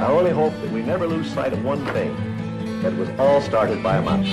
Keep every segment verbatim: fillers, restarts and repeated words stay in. I only hope that we never lose sight of one thing, that it was all started by a mouse.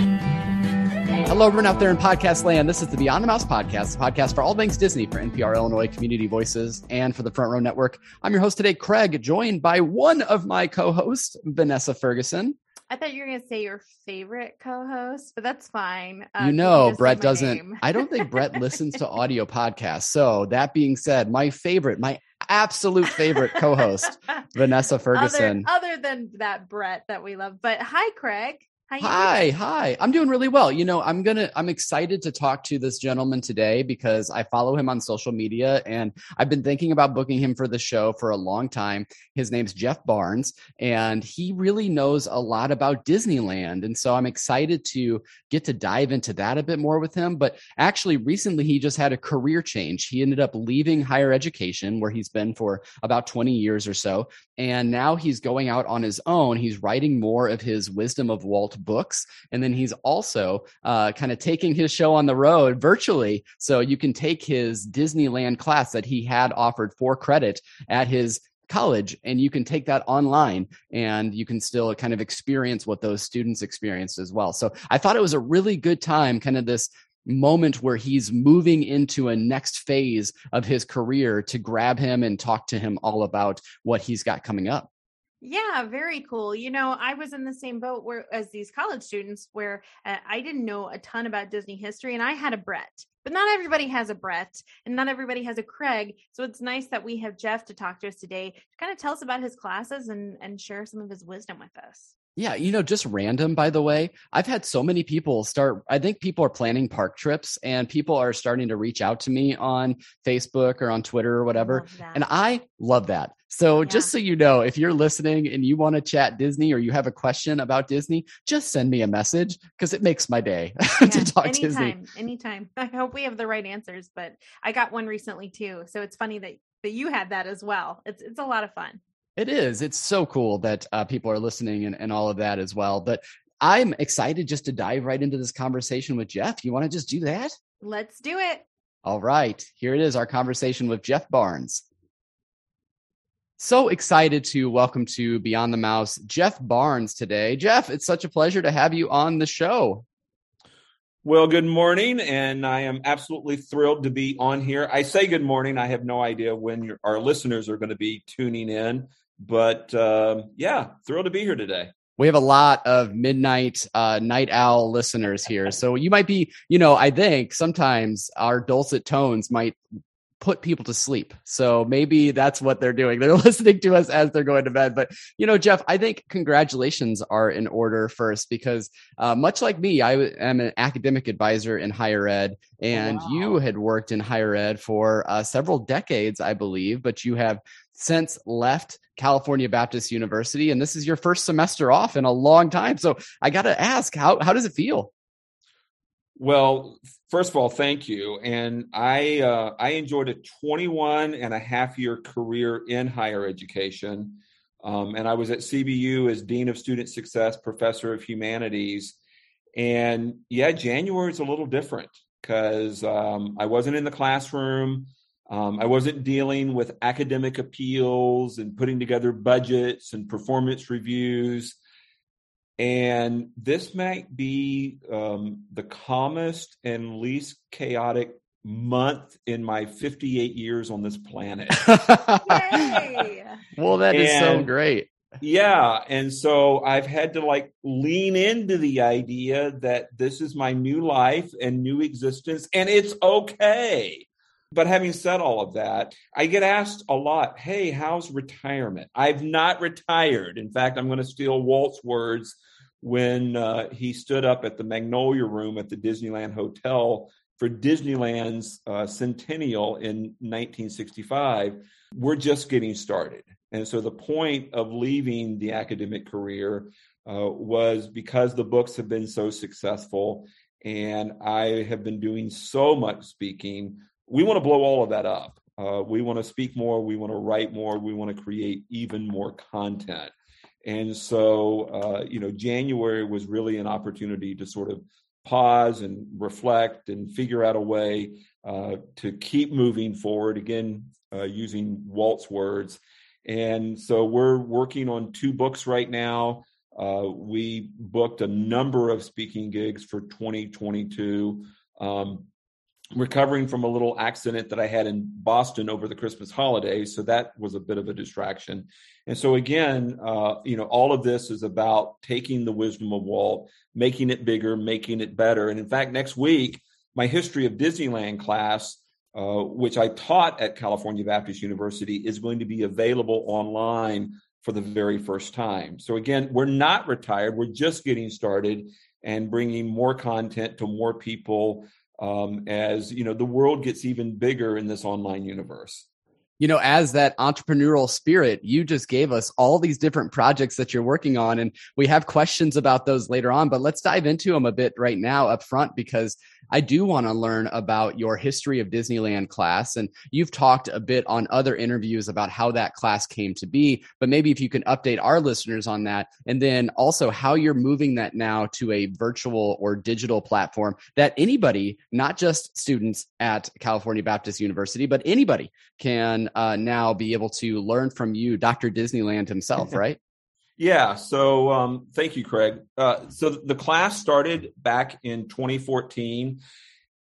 Hello, everyone out there in podcast land. This is the Beyond the Mouse podcast, the podcast for all things Disney, for N P R Illinois Community Voices, and for the Front Row Network. I'm your host today, Craig, joined by one of my co-hosts, Vanessa Ferguson. I thought you were going to say your favorite co-host, but that's fine. Um, you know, Brett doesn't. I don't think Brett listens to audio podcasts. So that being said, my favorite, my absolute favorite co-host, Vanessa Ferguson. Other, other than that Brett that we love. But hi, Craig. How you hi, doing? hi. I'm doing really well. You know, I'm going to, I'm excited to talk to this gentleman today because I follow him on social media and I've been thinking about booking him for the show for a long time. His name's Jeff Barnes and he really knows a lot about Disneyland. And so I'm excited to get to dive into that a bit more with him. But actually recently he just had a career change. He ended up leaving higher education where he's been for about twenty years or so. And now he's going out on his own. He's writing more of his Wisdom of Walt books. And then he's also uh, kind of taking his show on the road virtually. So you can take his Disneyland class that he had offered for credit at his college, and you can take that online and you can still kind of experience what those students experienced as well. So I thought it was a really good time, kind of this moment where he's moving into a next phase of his career, to grab him and talk to him all about what he's got coming up. Yeah, very cool. You know, I was in the same boat where as these college students where uh, I didn't know a ton about Disney history, and I had a Brett. But not everybody has a Brett and not everybody has a Craig. So it's nice that we have Jeff to talk to us today to kind of tell us about his classes and, and share some of his wisdom with us. Yeah, you know, just random, by the way, I've had so many people start, I think people are planning park trips and people are starting to reach out to me on Facebook or on Twitter or whatever. And I love that. So yeah. Just so you know, if you're listening and you want to chat Disney or you have a question about Disney, just send me a message because it makes my day yeah, to talk anytime, Disney. Anytime. I hope we have the right answers, but I got one recently too. So it's funny that, that you had that as well. It's It's a lot of fun. It is. It's so cool that uh, people are listening and, and all of that as well. But I'm excited just to dive right into this conversation with Jeff. You want to just do that? Let's do it. All right. Here it is, our conversation with Jeff Barnes. So excited to welcome to Beyond the Mouse, Jeff Barnes today. Jeff, it's such a pleasure to have you on the show. Well, good morning, and I am absolutely thrilled to be on here. I say good morning. I have no idea when your, our listeners are going to be tuning in. But uh, yeah, thrilled to be here today. We have a lot of midnight uh, night owl listeners here. So you might be, you know, I think sometimes our dulcet tones might put people to sleep. So maybe that's what they're doing. They're listening to us as they're going to bed. But, you know, Jeff, I think congratulations are in order first, because uh, much like me, I am an academic advisor in higher ed. And wow. You had worked in higher ed for uh, several decades, I believe, but you have since left California Baptist University. And this is your first semester off in a long time. So I got to ask, how how does it feel? Well, first of all, thank you. And I uh, I enjoyed a twenty-one and a half year career in higher education. Um, and I was at C B U as Dean of Student Success, Professor of Humanities. And yeah, January is a little different because um, I wasn't in the classroom. Um, I wasn't dealing with academic appeals and putting together budgets and performance reviews. And this might be um, the calmest and least chaotic month in my fifty-eight years on this planet. Yay! Well, that and, is so great. Yeah. And so I've had to like lean into the idea that this is my new life and new existence, and it's okay. But having said all of that, I get asked a lot, hey, how's retirement? I've not retired. In fact, I'm going to steal Walt's words when uh, he stood up at the Magnolia Room at the Disneyland Hotel for Disneyland's uh, centennial in nineteen sixty-five. We're just getting started. And so the point of leaving the academic career uh, was because the books have been so successful and I have been doing so much speaking. We want to blow all of that up. Uh, we want to speak more. We want to write more. We want to create even more content. And so, uh, you know, January was really an opportunity to sort of pause and reflect and figure out a way uh, to keep moving forward, again, uh, using Walt's words. And so we're working on two books right now. Uh, we booked a number of speaking gigs for twenty twenty-two. Um, recovering from a little accident that I had in Boston over the Christmas holiday. So that was a bit of a distraction. And so again, uh, you know, all of this is about taking the wisdom of Walt, making it bigger, making it better. And in fact, next week, my History of Disneyland class, uh, which I taught at California Baptist University, is going to be available online for the very first time. So again, we're not retired. We're just getting started and bringing more content to more people Um, as, you know, the world gets even bigger in this online universe. You know, as that entrepreneurial spirit, you just gave us all these different projects that you're working on, and we have questions about those later on, but let's dive into them a bit right now up front, because I do want to learn about your History of Disneyland class. And you've talked a bit on other interviews about how that class came to be, but maybe if you can update our listeners on that, and then also how you're moving that now to a virtual or digital platform that anybody, not just students at California Baptist University, but anybody can Uh, now be able to learn from you, Doctor Disneyland himself, right? Yeah. So um, thank you, Craig. Uh, so the class started back in twenty fourteen.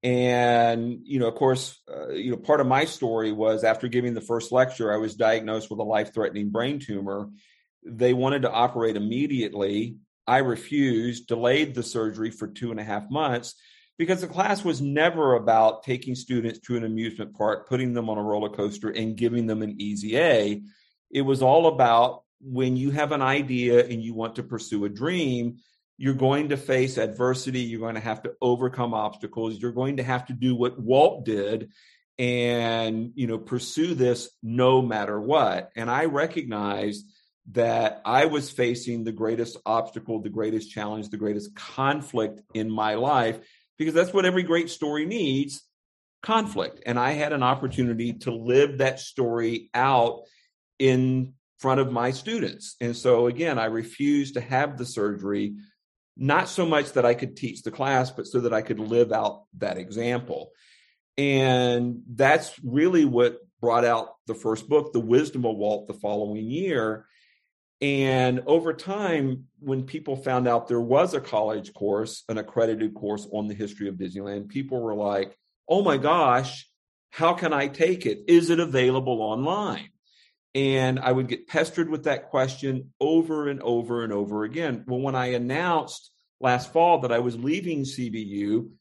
And, you know, of course, uh, you know, part of my story was after giving the first lecture, I was diagnosed with a life-threatening brain tumor. They wanted to operate immediately. I refused, delayed the surgery for two and a half months. Because the class was never about taking students to an amusement park, putting them on a roller coaster, and giving them an easy A. It was all about when you have an idea and you want to pursue a dream, you're going to face adversity. You're going to have to overcome obstacles. You're going to have to do what Walt did and, you know, pursue this no matter what. And I recognized that I was facing the greatest obstacle, the greatest challenge, the greatest conflict in my life. Because that's what every great story needs, conflict. And I had an opportunity to live that story out in front of my students. And so, again, I refused to have the surgery, not so much that I could teach the class, but so that I could live out that example. And that's really what brought out the first book, The Wisdom of Walt, the following year. And over time, when people found out there was a college course, an accredited course on the history of Disneyland, people were like, oh my gosh, how can I take it? Is it available online? And I would get pestered with that question over and over and over again. Well, when I announced last fall that I was leaving C B U,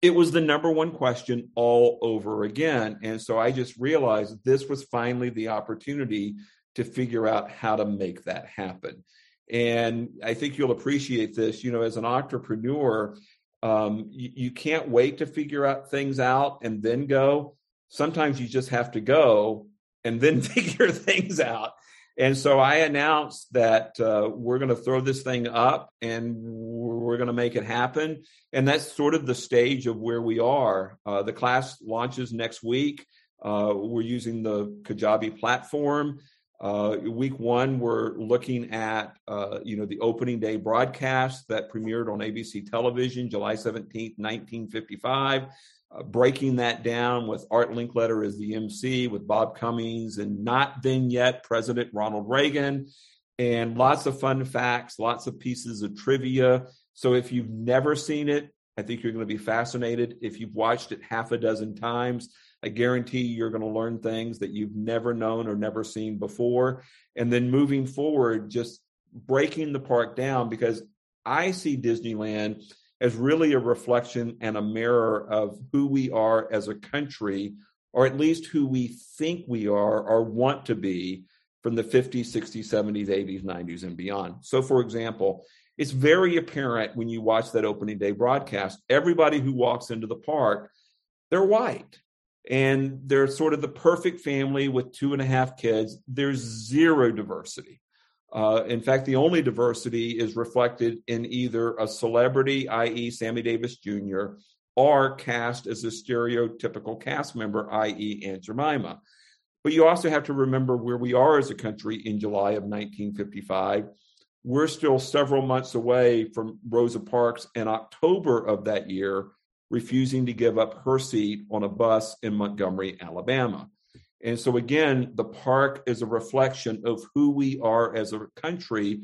it was the number one question all over again. And so I just realized this was finally the opportunity to figure out how to make that happen. And I think you'll appreciate this, you know, as an entrepreneur, um, you, you can't wait to figure out things out and then go. Sometimes you just have to go and then figure things out. And so I announced that uh, we're going to throw this thing up and we're going to make it happen. And that's sort of the stage of where we are. Uh, the class launches next week. Uh, we're using the Kajabi platform. Uh, week one, we're looking at, uh, you know, the opening day broadcast that premiered on A B C television, July seventeenth, nineteen fifty-five, uh, breaking that down with Art Linkletter as the M C with Bob Cummings and not then yet President Ronald Reagan, and lots of fun facts, lots of pieces of trivia. So if you've never seen it, I think you're going to be fascinated. If you've watched it half a dozen times, I guarantee you're going to learn things that you've never known or never seen before. And then moving forward, just breaking the park down, because I see Disneyland as really a reflection and a mirror of who we are as a country, or at least who we think we are or want to be from the fifties, sixties, seventies, eighties, nineties, and beyond. So, for example, it's very apparent when you watch that opening day broadcast, everybody who walks into the park, they're white. And they're sort of the perfect family with two and a half kids. There's zero diversity. Uh, in fact, the only diversity is reflected in either a celebrity, that is. Sammy Davis Junior, or cast as a stereotypical cast member, that is. Aunt Jemima. But you also have to remember where we are as a country in July of nineteen fifty-five. We're still several months away from Rosa Parks in October of that year refusing to give up her seat on a bus in Montgomery, Alabama. And so again, the park is a reflection of who we are as a country,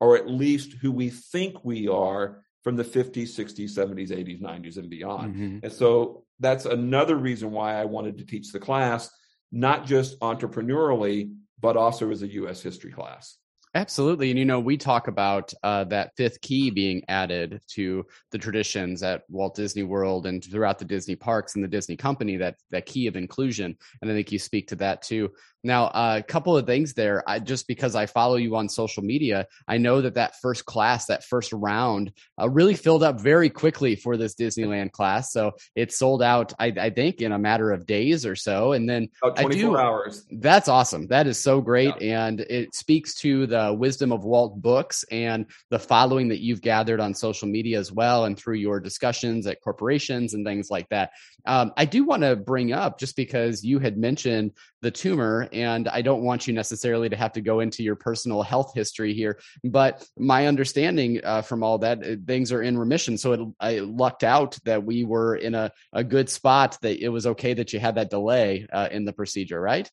or at least who we think we are from the fifties, sixties, seventies, eighties, nineties, and beyond. Mm-hmm. And so that's another reason why I wanted to teach the class, not just entrepreneurially, but also as a U S history class. Absolutely. And, you know, we talk about uh, that fifth key being added to the traditions at Walt Disney World and throughout the Disney parks and the Disney company, that that key of inclusion. And I think you speak to that, too. Now, a uh, couple of things there, I, just because I follow you on social media, I know that that first class, that first round uh, really filled up very quickly for this Disneyland class. So it sold out, I, I think, in a matter of days or so. And then about twenty-four I do, hours. That's awesome. That is so great. Yeah. And it speaks to the Wisdom of Walt books and the following that you've gathered on social media as well, and through your discussions at corporations and things like that. Um, I do want to bring up, just because you had mentioned the tumor, and I don't want you necessarily to have to go into your personal health history here, but my understanding uh, from all that, uh, things are in remission. So it, I lucked out that we were in a, a good spot, that it was okay that you had that delay uh, in the procedure, right?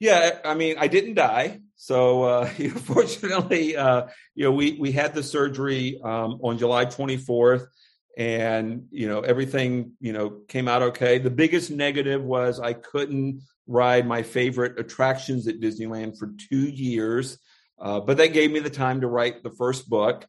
Yeah, I mean, I didn't die. So uh, fortunately, uh, you know, we, we had the surgery um, on July twenty-fourth, and, you know, everything, you know, came out okay. The biggest negative was I couldn't ride my favorite attractions at Disneyland for two years. Uh, but that gave me the time to write the first book.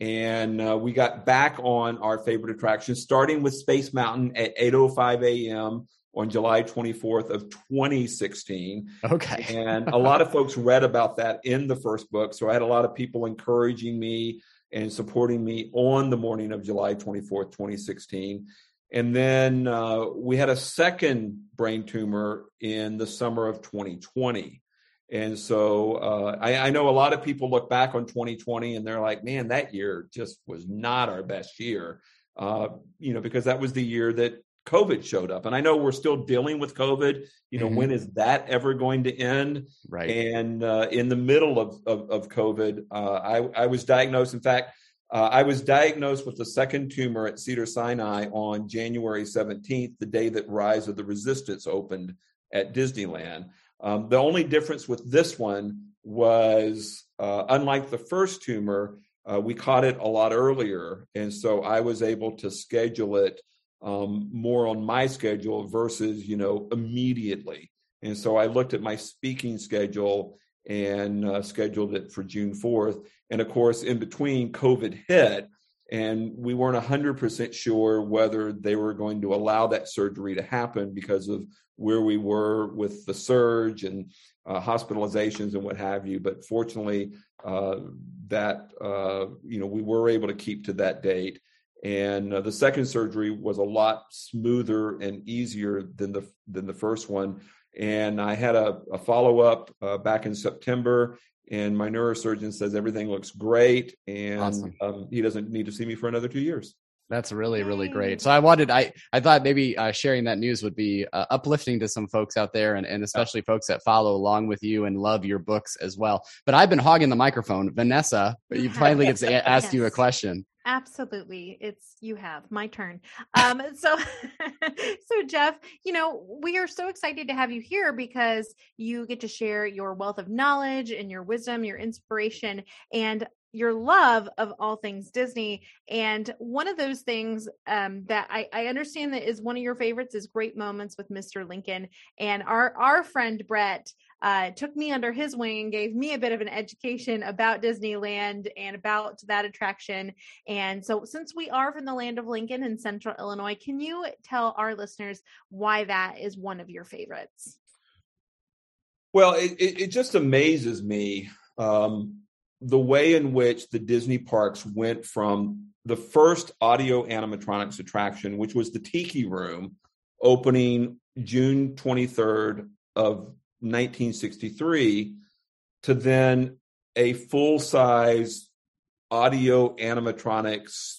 And uh, we got back on our favorite attractions, starting with Space Mountain at eight oh five a.m., on July twenty-fourth of twenty sixteen. Okay. And a lot of folks read about that in the first book. So I had a lot of people encouraging me and supporting me on the morning of July twenty-fourth, twenty sixteen. And then uh, we had a second brain tumor in the summer of twenty twenty. And so uh, I, I know a lot of people look back on twenty twenty and they're like, man, that year just was not our best year, uh, you know, because that was the year that COVID showed up. And I know we're still dealing with COVID. You know, mm-hmm. When is that ever going to end? Right. And uh, in the middle of, of, of COVID, uh, I, I was diagnosed. In fact, uh, I was diagnosed with the second tumor at Cedars-Sinai on January seventeenth, the day that Rise of the Resistance opened at Disneyland. Um, the only difference with this one was, uh, unlike the first tumor, uh, we caught it a lot earlier. And so I was able to schedule it Um, more on my schedule versus, you know, immediately. And so I looked at my speaking schedule and uh, scheduled it for June fourth. And of course, in between, COVID hit, and we weren't one hundred percent sure whether they were going to allow that surgery to happen because of where we were with the surge and uh, hospitalizations and what have you. But fortunately, uh, that, uh, you know, we were able to keep to that date. And uh, the second surgery was a lot smoother and easier than the than the first one. And I had a, a follow-up uh, back in September, and my neurosurgeon says everything looks great, and awesome. um, he doesn't need to see me for another two years. That's really, really great. So I wanted, I, I thought maybe uh, sharing that news would be uh, uplifting to some folks out there, and, and especially folks that follow along with you and love your books as well. But I've been hogging the microphone. Vanessa, you finally get to ask yes. you a question. Absolutely. It's, you have my turn. Um, so, so Jeff, you know, we are so excited to have you here because you get to share your wealth of knowledge and your wisdom, your inspiration, and your love of all things Disney. And one of those things um, that I, I understand that is one of your favorites is Great Moments with Mister Lincoln. And our, our friend Brett uh, took me under his wing and gave me a bit of an education about Disneyland and about that attraction. And so since we are from the land of Lincoln in Central Illinois, can you tell our listeners why that is one of your favorites? Well, it, it, it just amazes me. Um, the way in which the Disney parks went from the first audio animatronics attraction, which was the Tiki Room, opening June twenty-third of nineteen sixty-three, to then a full-size audio animatronics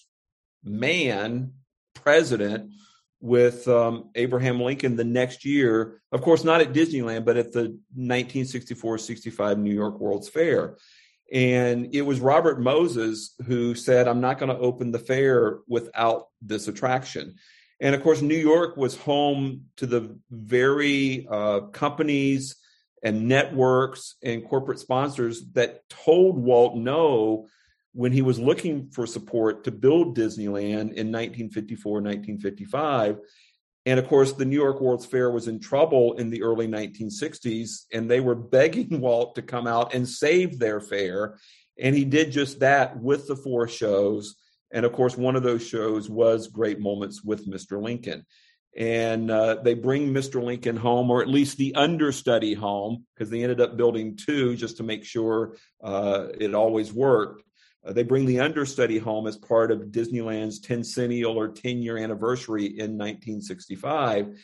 man, president, with um, Abraham Lincoln the next year, of course, not at Disneyland, but at the nineteen sixty-four sixty-five New York World's Fair. And it was Robert Moses who said, I'm not going to open the fair without this attraction. And of course, New York was home to the very uh, companies and networks and corporate sponsors that told Walt no when he was looking for support to build Disneyland in nineteen fifty-four, nineteen fifty-five. And of course, the New York World's Fair was in trouble in the early nineteen sixties, and they were begging Walt to come out and save their fair. And he did just that with the four shows. And of course, one of those shows was Great Moments with Mister Lincoln. And uh, they bring Mister Lincoln home, or at least the understudy home, because they ended up building two just to make sure uh, it always worked. Uh, they bring the understudy home as part of Disneyland's tencennial or ten-year anniversary in nineteen sixty-five.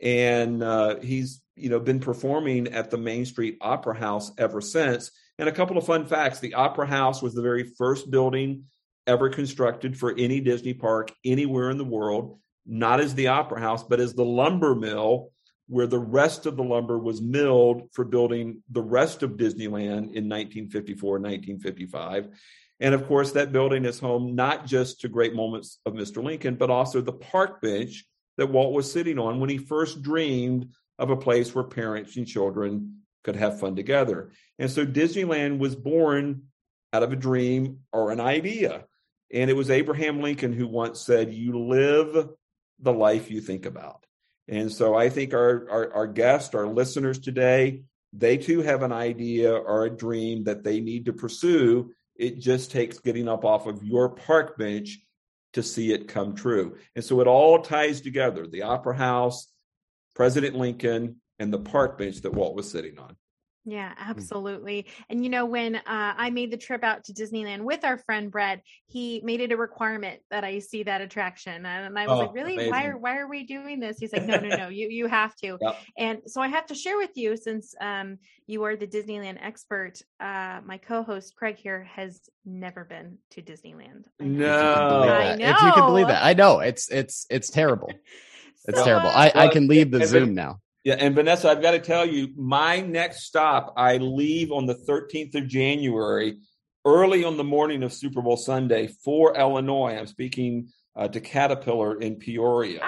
And uh, he's, you know, been performing at the Main Street Opera House ever since. And a couple of fun facts. The Opera House was the very first building ever constructed for any Disney park anywhere in the world, not as the Opera House, but as the lumber mill, where the rest of the lumber was milled for building the rest of Disneyland in nineteen fifty-four, nineteen fifty-five. And of course, that building is home not just to Great Moments of Mister Lincoln, but also the park bench that Walt was sitting on when he first dreamed of a place where parents and children could have fun together. And so Disneyland was born out of a dream or an idea. And it was Abraham Lincoln who once said, "You live the life you think about." And so I think our, our, our guests, our listeners today, they too have an idea or a dream that they need to pursue. It just takes getting up off of your park bench to see it come true. And so it all ties together: the Opera House, President Lincoln, and the park bench that Walt was sitting on. Yeah, absolutely. And, you know, when uh, I made the trip out to Disneyland with our friend Brett, he made it a requirement that I see that attraction. And I was oh, like, really? Amazing. Why are why are we doing this? He's like, no, no, no, you you have to. Yep. And so I have to share with you, since um, you are the Disneyland expert, uh, my co-host Craig here has never been to Disneyland. No. I know. If you can believe that. I know. It's, it's, it's terrible. It's so terrible. Uh, I, I can leave the Zoom now. Yeah. And Vanessa, I've got to tell you, my next stop, I leave on the thirteenth of January, early on the morning of Super Bowl Sunday for Illinois. I'm speaking uh, to Caterpillar in Peoria.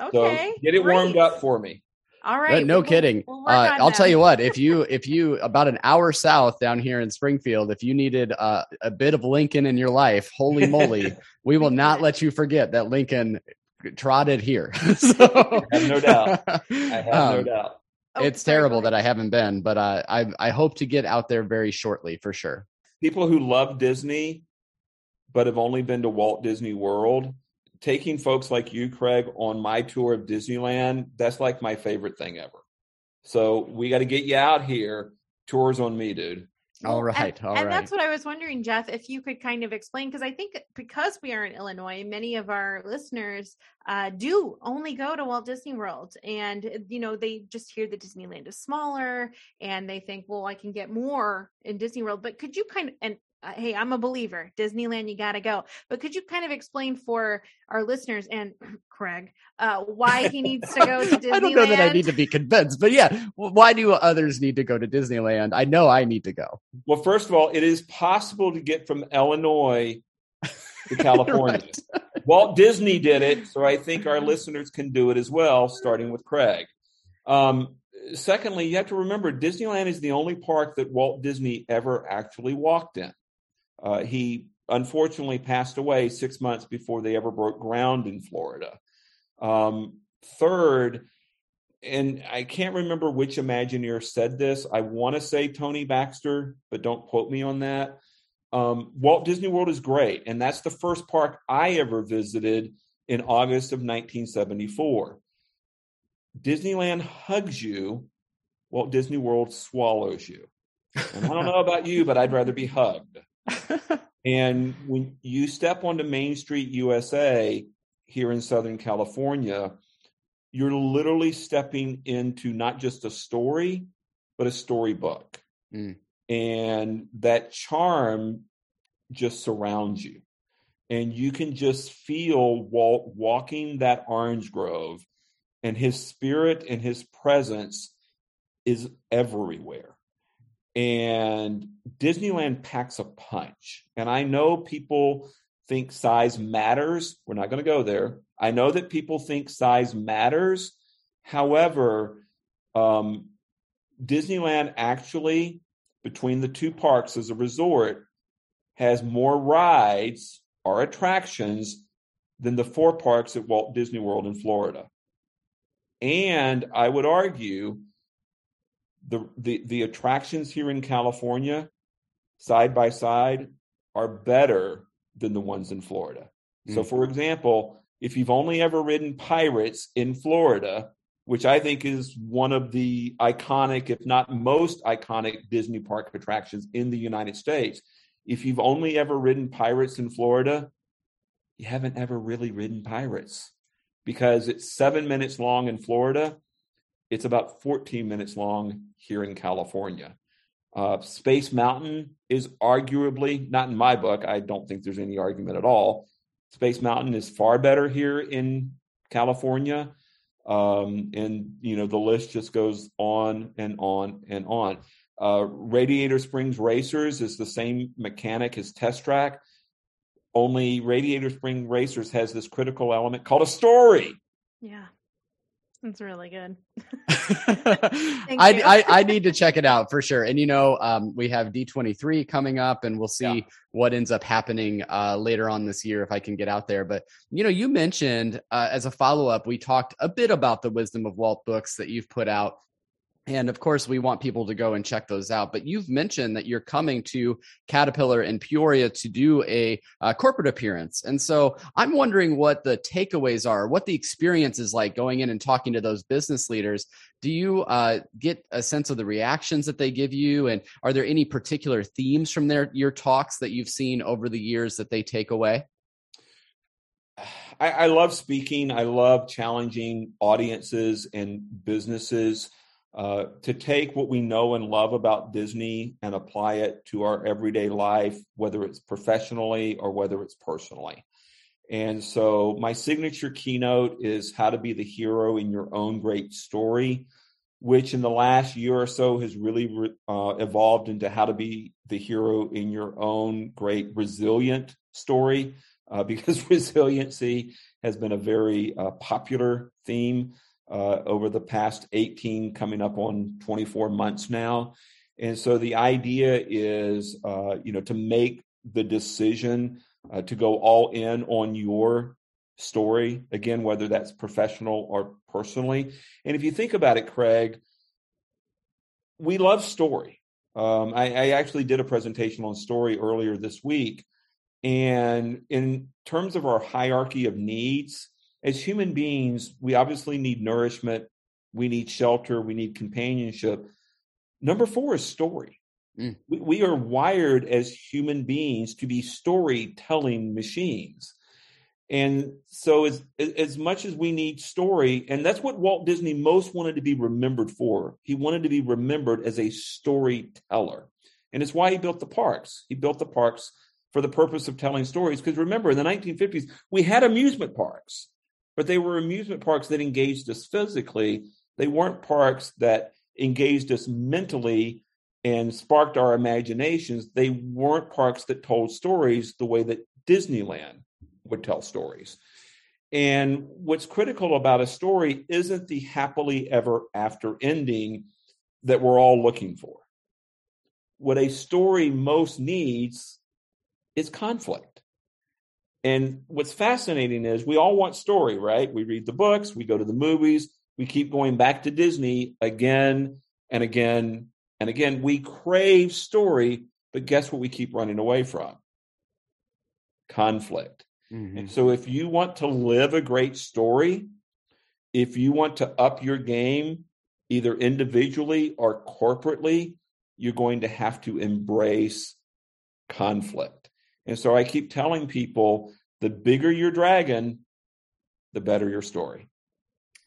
Ah, okay. So get it Great. warmed up for me. All right. No, no kidding. We'll uh, I'll tell you what, if you, if you about an hour south down here in Springfield, if you needed uh, a bit of Lincoln in your life, holy moly, we will not let you forget that Lincoln trotted here. So, I have no doubt. I have um, no doubt. It's oh, terrible that I haven't been, but uh, I I hope to get out there very shortly for sure. People who love Disney, but have only been to Walt Disney World, taking folks like you, Craig, on my tour of Disneyland, that's like my favorite thing ever. So we got to get you out here. Tours on me, dude. All right. And, all and right. That's what I was wondering, Jeff, if you could kind of explain, because I think because we are in Illinois, many of our listeners uh, do only go to Walt Disney World, and, you know, they just hear that Disneyland is smaller and they think, well, I can get more in Disney World. But could you kind of, and uh, hey, I'm a believer, Disneyland, you got to go. But could you kind of explain for our listeners and Craig uh, why he needs to go to Disneyland? I don't know that I need to be convinced, but yeah, why do others need to go to Disneyland? I know I need to go. Well, first of all, it is possible to get from Illinois to California. Right. Walt Disney did it, so I think our listeners can do it as well, starting with Craig. Um, secondly, you have to remember, Disneyland is the only park that Walt Disney ever actually walked in. Uh, he unfortunately passed away six months before they ever broke ground in Florida. Um, third, and I can't remember which Imagineer said this. I want to say Tony Baxter, but don't quote me on that. Um, Walt Disney World is great. And that's the first park I ever visited in August of nineteen seventy-four. Disneyland hugs you. Walt Disney World swallows you. And I don't know about you, but I'd rather be hugged. And when you step onto Main Street U S A here in Southern California, you're literally stepping into not just a story, but a storybook. Mm. And that charm just surrounds you. And you can just feel Walt walking that orange grove, and his spirit and his presence is everywhere. And Disneyland packs a punch. And I know people think size matters. We're not going to go there. I know that people think size matters. However, um, Disneyland actually, between the two parks as a resort, has more rides or attractions than the four parks at Walt Disney World in Florida. And I would argue the the, the attractions here in California, side by side, are better than the ones in Florida. Mm-hmm. So, for example, if you've only ever ridden Pirates in Florida, which I think is one of the iconic, if not most iconic, Disney park attractions in the United States, if you've only ever ridden Pirates in Florida, you haven't ever really ridden Pirates, because it's seven minutes long in Florida. It's about fourteen minutes long here in California. Uh, Space Mountain is arguably, not in my book, I don't think there's any argument at all, Space Mountain is far better here in California. Um, and, you know, the list just goes on and on and on. Uh, Radiator Springs Racers is the same mechanic as Test Track, only Radiator Springs Racers has this critical element called a story. Yeah. It's really good. I, I, I need to check it out for sure. And, you know, um, we have D twenty-three coming up, and we'll see yeah. what ends up happening uh, later on this year if I can get out there. But, you know, you mentioned uh, as a follow-up, we talked a bit about the Wisdom of Walt books that you've put out. And of course, we want people to go and check those out. But you've mentioned that you're coming to Caterpillar and Peoria to do a, a corporate appearance. And so I'm wondering what the takeaways are, what the experience is like going in and talking to those business leaders. Do you uh, get a sense of the reactions that they give you? And are there any particular themes from their your talks that you've seen over the years that they take away? I, I love speaking. I love challenging audiences and businesses Uh, to take what we know and love about Disney and apply it to our everyday life, whether it's professionally or whether it's personally. And so my signature keynote is How to Be the Hero in Your Own Great Story, which in the last year or so has really re- uh, evolved into How to Be the Hero in Your Own Great Resilient Story, uh, because resiliency has been a very uh, popular theme Uh, over the past eighteen, coming up on twenty-four months now. And so the idea is, uh, you know, to make the decision uh, to go all in on your story, again, whether that's professional or personally. And if you think about it, Craig, we love story. Um, I, I actually did a presentation on story earlier this week. And in terms of our hierarchy of needs, as human beings, we obviously need nourishment, we need shelter, we need companionship. Number four is story. Mm. We, we are wired as human beings to be storytelling machines. And so as, as much as we need story, and that's what Walt Disney most wanted to be remembered for. He wanted to be remembered as a storyteller. And it's why he built the parks. He built the parks for the purpose of telling stories. Because remember, in the nineteen fifties, we had amusement parks. But they were amusement parks that engaged us physically. They weren't parks that engaged us mentally and sparked our imaginations. They weren't parks that told stories the way that Disneyland would tell stories. And what's critical about a story isn't the happily ever after ending that we're all looking for. What a story most needs is conflict. And what's fascinating is we all want story, right? We read the books, we go to the movies, we keep going back to Disney again and again and again. We crave story, but guess what we keep running away from? Conflict. Mm-hmm. And so if you want to live a great story, if you want to up your game, either individually or corporately, you're going to have to embrace conflict. And so I keep telling people, the bigger your dragon, the better your story.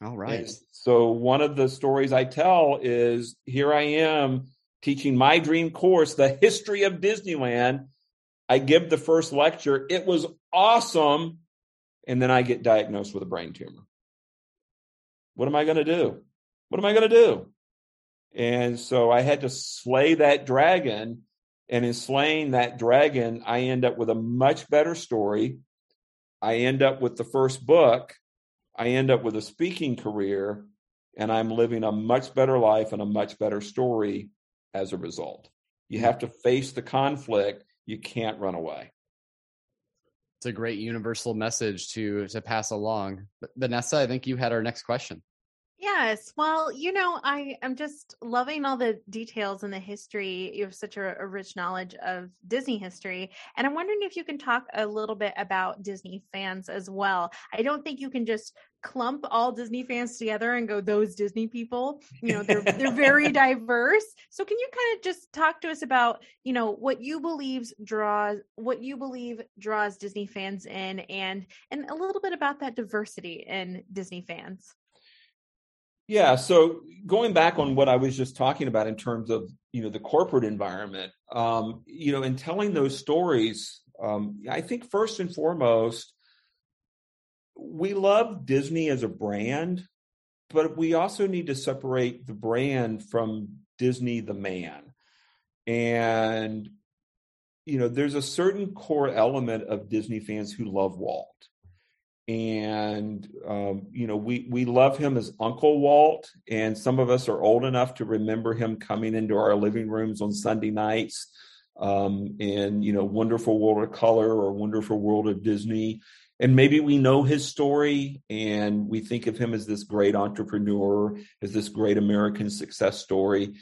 All right. And so one of the stories I tell is, here I am teaching my dream course, the history of Disneyland. I give the first lecture. It was awesome. And then I get diagnosed with a brain tumor. What am I going to do? What am I going to do? And so I had to slay that dragon And in slaying that dragon, I end up with a much better story. I end up with the first book. I end up with a speaking career, and I'm living a much better life and a much better story as a result. You have to face the conflict. You can't run away. It's a great universal message to, to pass along. But Vanessa, I think you had our next question. Yes. Well, you know, I am just loving all the details and the history. You have such a, a rich knowledge of Disney history. And I'm wondering if you can talk a little bit about Disney fans as well. I don't think you can just clump all Disney fans together and go, those Disney people, you know, they're, they're very diverse. So can you kind of just talk to us about, you know, what you believes draws, what you believe draws Disney fans in, and, and a little bit about that diversity in Disney fans? Yeah. So going back on what I was just talking about in terms of, you know, the corporate environment, um, you know, in telling those stories, um, I think first and foremost, we love Disney as a brand, but we also need to separate the brand from Disney the man. And, you know, there's a certain core element of Disney fans who love Walt. And, um, you know, we, we love him as Uncle Walt, and some of us are old enough to remember him coming into our living rooms on Sunday nights um, in, you know, Wonderful World of Color or Wonderful World of Disney. And maybe we know his story, and we think of him as this great entrepreneur, as this great American success story.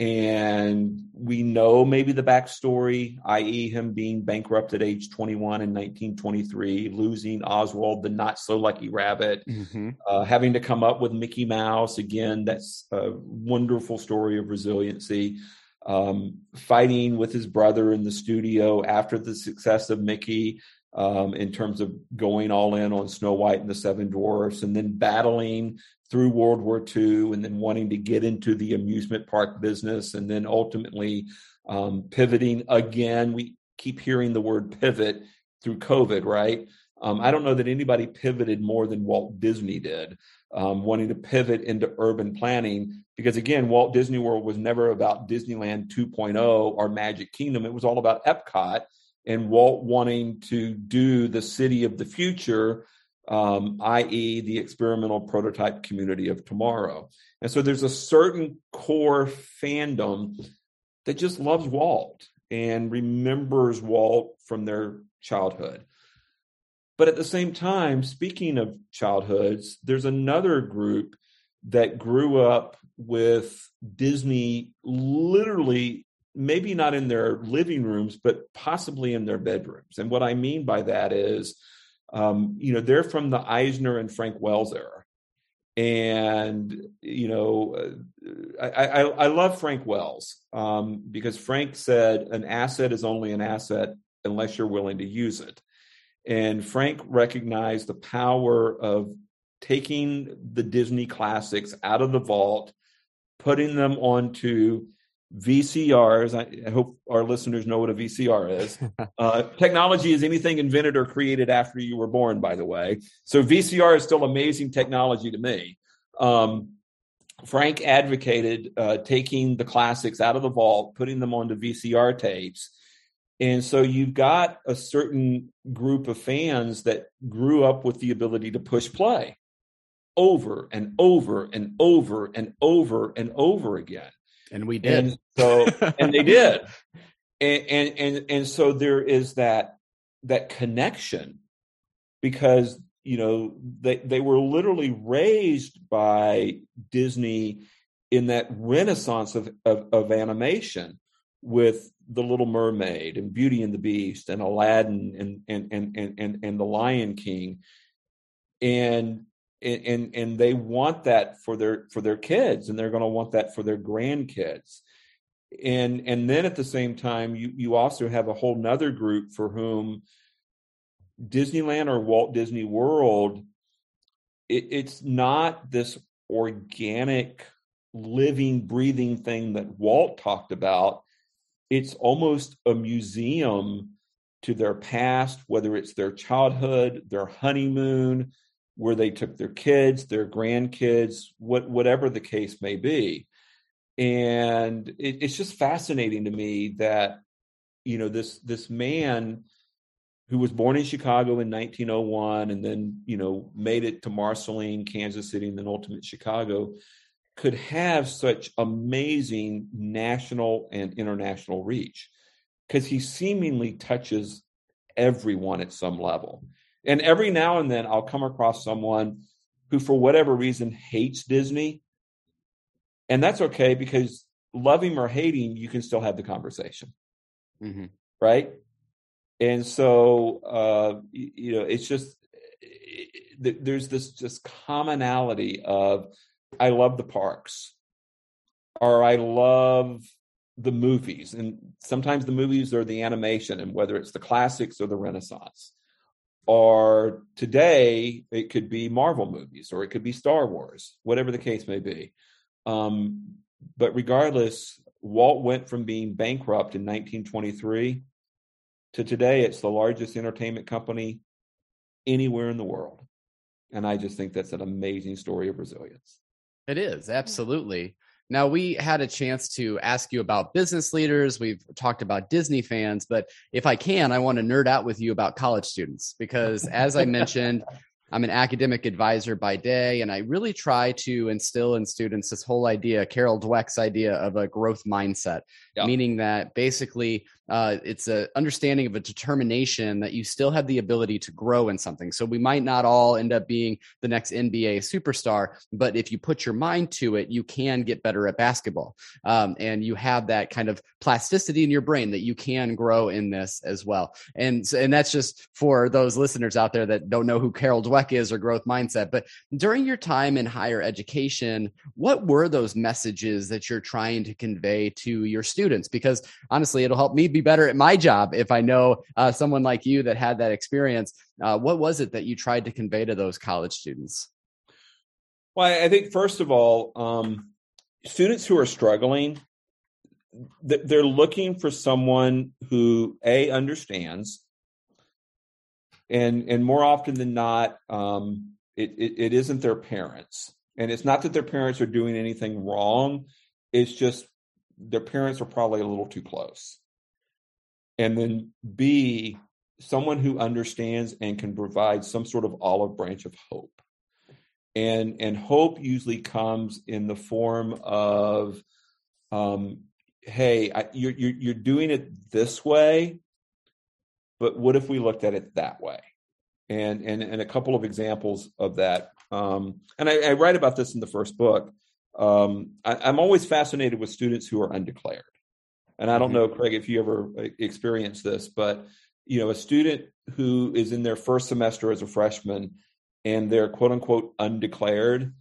And we know maybe the backstory, that is him being bankrupt at age twenty-one in nineteen twenty-three, losing Oswald the Not-So-Lucky Rabbit, mm-hmm. uh, having to come up with Mickey Mouse. Again, that's a wonderful story of resiliency. Um, fighting with his brother in the studio after the success of Mickey, um, in terms of going all in on Snow White and the Seven Dwarfs, and then battling through World War Two, and then wanting to get into the amusement park business, and then ultimately um, pivoting again. We keep hearing the word pivot through COVID, right? Um, I don't know that anybody pivoted more than Walt Disney did, um, wanting to pivot into urban planning, because again, Walt Disney World was never about Disneyland two point oh or Magic Kingdom. It was all about Epcot, and Walt wanting to do the city of the future, Um, that is the experimental prototype community of tomorrow. And so there's a certain core fandom that just loves Walt and remembers Walt from their childhood. But at the same time, speaking of childhoods, there's another group that grew up with Disney literally, maybe not in their living rooms, but possibly in their bedrooms. And what I mean by that is, Um, you know, they're from the Eisner and Frank Wells era. And, you know, I, I, I love Frank Wells um, because Frank said an asset is only an asset unless you're willing to use it. And Frank recognized the power of taking the Disney classics out of the vault, putting them onto V C Rs. I, I hope our listeners know what a V C R is. Uh, technology is anything invented or created after you were born, by the way. So V C R is still amazing technology to me. Um, Frank advocated uh, taking the classics out of the vault, putting them onto V C R tapes. And so you've got a certain group of fans that grew up with the ability to push play over and over and over and over and over again. And we did. And so, and they did. And, and, and, and so there is that, that connection, because, you know, they, they were literally raised by Disney in that renaissance of, of, of animation with The Little Mermaid and Beauty and the Beast and Aladdin and, and, and, and, and, and The Lion King. And, And and they want that for their for their kids, and they're going to want that for their grandkids. And and then at the same time, you you also have a whole nother group for whom Disneyland or Walt Disney World, it, it's not this organic, living, breathing thing that Walt talked about. It's almost a museum to their past, whether it's their childhood, their honeymoon, where they took their kids, their grandkids, what, whatever the case may be. And it, it's just fascinating to me that you know, this this man who was born in Chicago in nineteen oh one and then, you know, made it to Marceline, Kansas City, and then ultimately Chicago, could have such amazing national and international reach because he seemingly touches everyone at some level. And every now and then I'll come across someone who, for whatever reason, hates Disney. And that's okay, because loving or hating, you can still have the conversation. Mm-hmm. Right. And so, uh, you know, it's just, it, there's this just commonality of, I love the parks, or I love the movies. And sometimes the movies are the animation, and whether it's the classics or the Renaissance, or today it could be Marvel movies, or it could be Star Wars, whatever the case may be. Um, but regardless, Walt went from being bankrupt in nineteen twenty-three to today, it's the largest entertainment company anywhere in the world. And I just think that's an amazing story of resilience. It is, absolutely. Now, we had a chance to ask you about business leaders. We've talked about Disney fans, but if I can, I want to nerd out with you about college students, because as I mentioned, I'm an academic advisor by day, and I really try to instill in students this whole idea, Carol Dweck's idea of a growth mindset, yeah. meaning that basically uh, it's an understanding of a determination that you still have the ability to grow in something. So we might not all end up being the next N B A superstar, but if you put your mind to it, you can get better at basketball. Um, and you have that kind of plasticity in your brain that you can grow in this as well. And, and that's just for those listeners out there that don't know who Carol Dweck is or growth mindset. But during your time in higher education, what were those messages that you're trying to convey to your students? Because honestly, it'll help me be better at my job if I know uh, someone like you that had that experience. Uh, what was it that you tried to convey to those college students? Well, I think first of all, um, students who are struggling, th- they're looking for someone who A, understands. And and more often than not, um, it, it it isn't their parents. And it's not that their parents are doing anything wrong. It's just their parents are probably a little too close. And then B, someone who understands and can provide some sort of olive branch of hope. And, and hope usually comes in the form of, um, hey, I, you're, you're, you're doing it this way, but what if we looked at it that way? And and, and a couple of examples of that. Um, and I, I write about this in the first book. Um, I, I'm always fascinated with students who are undeclared. And I don't know, Craig, if you ever experienced this, but you know, a student who is in their first semester as a freshman and they're quote unquote undeclared,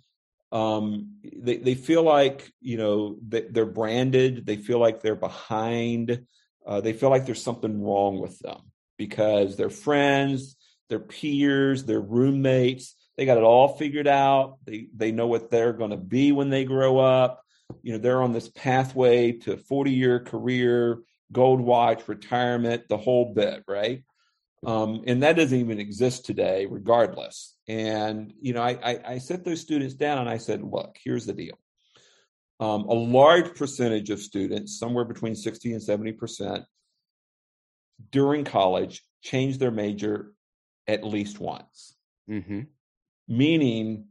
um, they, they feel like, you know, they, they're branded. They feel like they're behind. Uh, they feel like there's something wrong with them, because their friends, their peers, their roommates, they got it all figured out. They they know what they're going to be when they grow up. You know, they're on this pathway to a forty-year career, gold watch, retirement, the whole bit, right? Um, and that doesn't even exist today, regardless. And, you know, I, I, I set those students down and I said, look, here's the deal. Um, a large percentage of students, somewhere between sixty and seventy percent, during college, change their major at least once. Mm-hmm. Meaning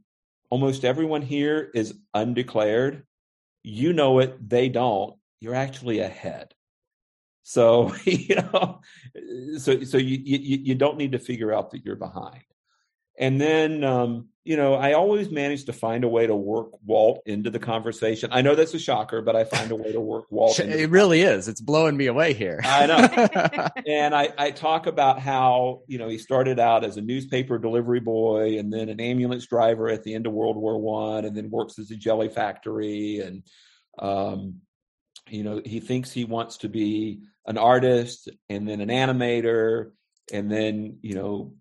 almost everyone here is undeclared. You know it, they don't. You're actually ahead. So, you know, so, so you, you, you don't need to figure out that you're behind. And then, um, you know, I always manage to find a way to work Walt into the conversation. I know that's a shocker, but I find a way to work Walt. Into it really is. It's blowing me away here. I know. And I, I talk about how, you know, he started out as a newspaper delivery boy and then an ambulance driver at the end of World War One, and then works as a jelly factory. And, um, you know, he thinks he wants to be an artist and then an animator, and then, you know,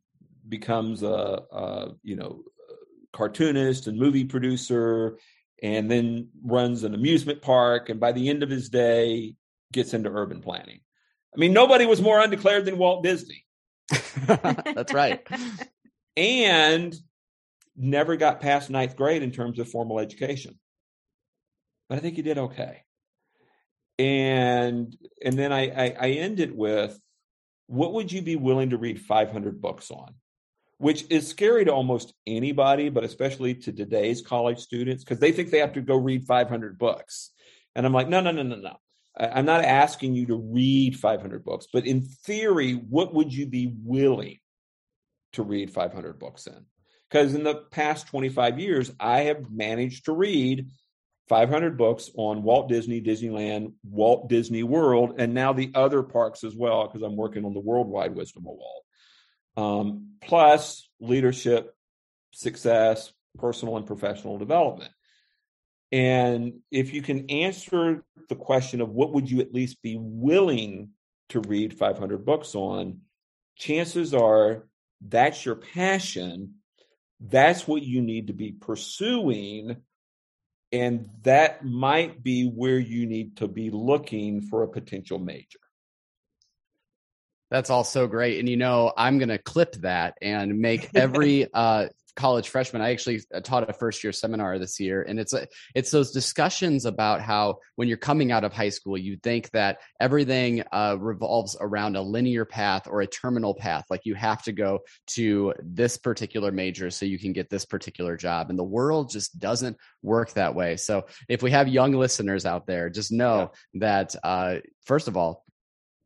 becomes a, a, you know, cartoonist and movie producer, and then runs an amusement park. And by the end of his day, gets into urban planning. I mean, nobody was more undeclared than Walt Disney. That's right. And never got past ninth grade in terms of formal education. But I think he did okay. And and then I, I, I end it with, what would you be willing to read five hundred books on? Which is scary to almost anybody, but especially to today's college students, because they think they have to go read five hundred books. And I'm like, no, no, no, no, no. I'm not asking you to read five hundred books, but in theory, what would you be willing to read five hundred books in? Because in the past twenty-five years, I have managed to read five hundred books on Walt Disney, Disneyland, Walt Disney World, and now the other parks as well, because I'm working on the worldwide Wisdom of Walt. Um, plus leadership, success, personal and professional development. And if you can answer the question of what would you at least be willing to read five hundred books on, chances are that's your passion. That's what you need to be pursuing. And that might be where you need to be looking for a potential major. That's all so great. And, you know, I'm going to clip that and make every uh, college freshman. I actually taught a first year seminar this year. And it's, it's those discussions about how when you're coming out of high school, you think that everything uh, revolves around a linear path or a terminal path. Like you have to go to this particular major so you can get this particular job. And the world just doesn't work that way. So if we have young listeners out there, just know yeah. that uh, first of all,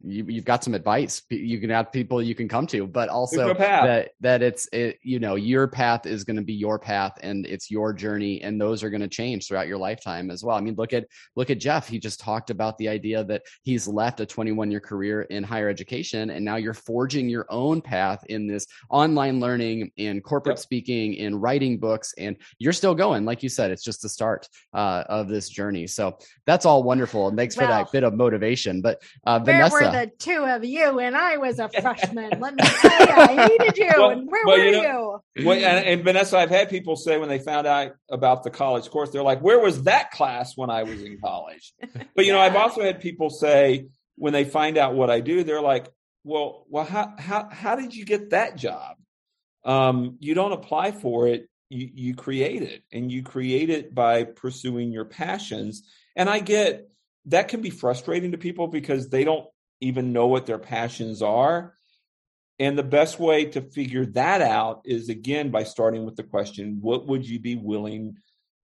You, you've got some advice you can have people you can come to, but also that, that it's, it, you know, your path is going to be your path and it's your journey. And those are going to change throughout your lifetime as well. I mean, look at, look at Jeff. He just talked about the idea that he's left a twenty-one year career in higher education. And now you're forging your own path in this online learning and corporate yep. speaking and writing books. And you're still going, like you said, it's just the start uh, of this journey. So that's all wonderful. And thanks well, for that bit of motivation, but uh, Vanessa, the two of you and I was a freshman. Let me tell you, I needed you. Well, and where well, were you? Know, you? Well, and, and Vanessa, I've had people say when they found out about the college course, they're like, "Where was that class when I was in college?" But you know, I've also had people say when they find out what I do, they're like, "Well, well, how how how did you get that job? Um, you don't apply for it. You you create it, and you create it by pursuing your passions." And I get that can be frustrating to people because they don't even know what their passions are. And the best way to figure that out is, again, by starting with the question, what would you be willing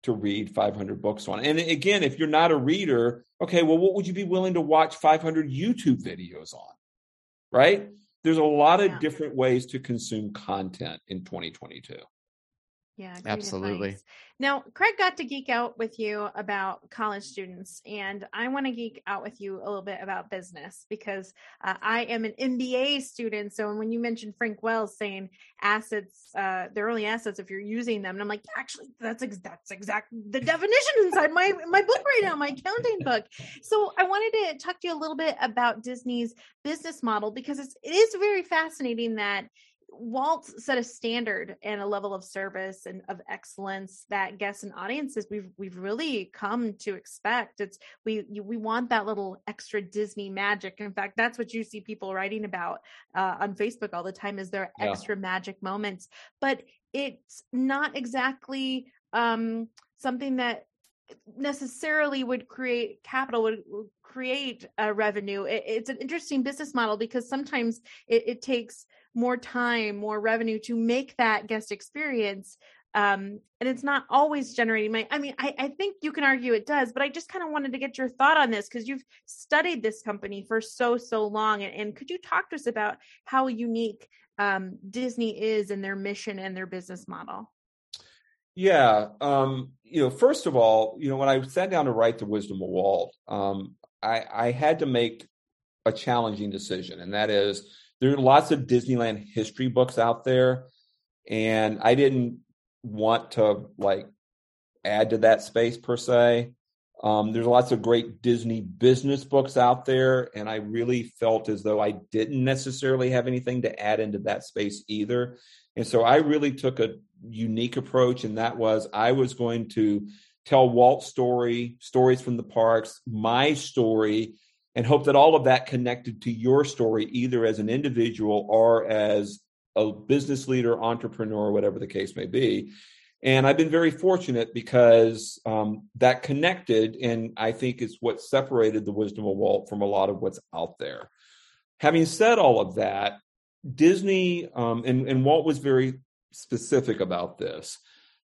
to read five hundred books on? And again, if you're not a reader, okay, well, what would you be willing to watch five hundred YouTube videos on, right? There's a lot of yeah. different ways to consume content in twenty twenty-two. Yeah, absolutely. Advice. Now, Craig got to geek out with you about college students, and I want to geek out with you a little bit about business because uh, I am an M B A student. So when you mentioned Frank Wells saying assets, uh, they're only assets if you're using them. And I'm like, actually, that's ex- that's exact the definition inside my, my book right now, my accounting book. So I wanted to talk to you a little bit about Disney's business model because it's, it is very fascinating that Walt set a standard and a level of service and of excellence that guests and audiences we've we've really come to expect. It's we we want that little extra Disney magic. In fact, that's what you see people writing about uh, on Facebook all the time is their yeah. extra magic moments. But it's not exactly um, something that necessarily would create capital would, would create a revenue. It, it's an interesting business model because sometimes it, it takes more time, more revenue to make that guest experience. Um, and it's not always generating money. I mean, I, I think you can argue it does, but I just kind of wanted to get your thought on this because you've studied this company for so, so long. And, and could you talk to us about how unique um, Disney is in their mission and their business model? Yeah. Um, you know, first of all, you know, when I sat down to write The Wisdom of Walt, um, I, I had to make a challenging decision. And that is, there are lots of Disneyland history books out there, and I didn't want to like add to that space per se. Um, there's lots of great Disney business books out there, and I really felt as though I didn't necessarily have anything to add into that space either. And so I really took a unique approach, and that was I was going to tell Walt's story, stories from the parks, my story, and hope that all of that connected to your story, either as an individual or as a business leader, entrepreneur, whatever the case may be. And I've been very fortunate because um, that connected, and I think it's what separated the Wisdom of Walt from a lot of what's out there. Having said all of that, Disney, um, and, and Walt was very specific about this.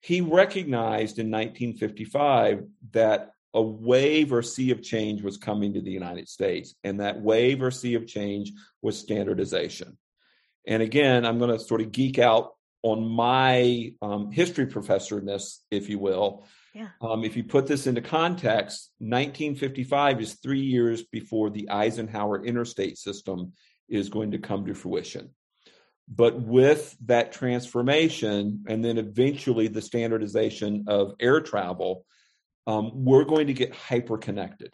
He recognized in nineteen fifty-five that a wave or sea of change was coming to the United States, and that wave or sea of change was standardization. And again, I'm going to sort of geek out on my um, history professorness, if you will. Yeah. Um, if you put this into context, nineteen fifty-five is three years before the Eisenhower interstate system is going to come to fruition. But with that transformation, and then eventually the standardization of air travel, um, we're going to get hyper-connected.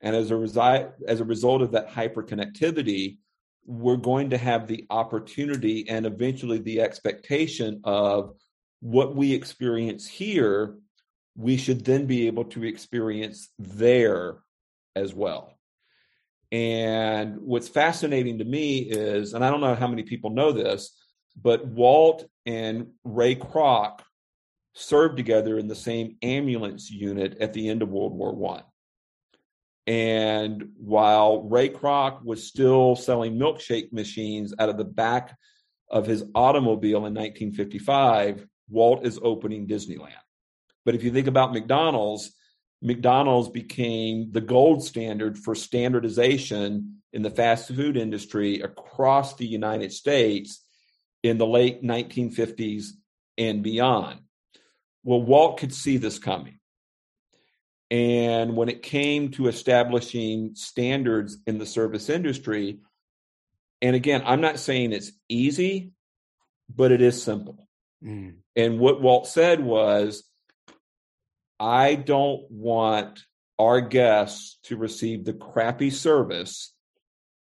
And as a, resi- as a result of that hyper-connectivity, we're going to have the opportunity and eventually the expectation of what we experience here, we should then be able to experience there as well. And what's fascinating to me is, and I don't know how many people know this, but Walt and Ray Kroc served together in the same ambulance unit at the end of World War One. And while Ray Kroc was still selling milkshake machines out of the back of his automobile in nineteen fifty-five, Walt is opening Disneyland. But if you think about McDonald's, McDonald's became the gold standard for standardization in the fast food industry across the United States in the late nineteen fifties and beyond. Well, Walt could see this coming. And when it came to establishing standards in the service industry, and again, I'm not saying it's easy, but it is simple. Mm. And what Walt said was, I don't want our guests to receive the crappy service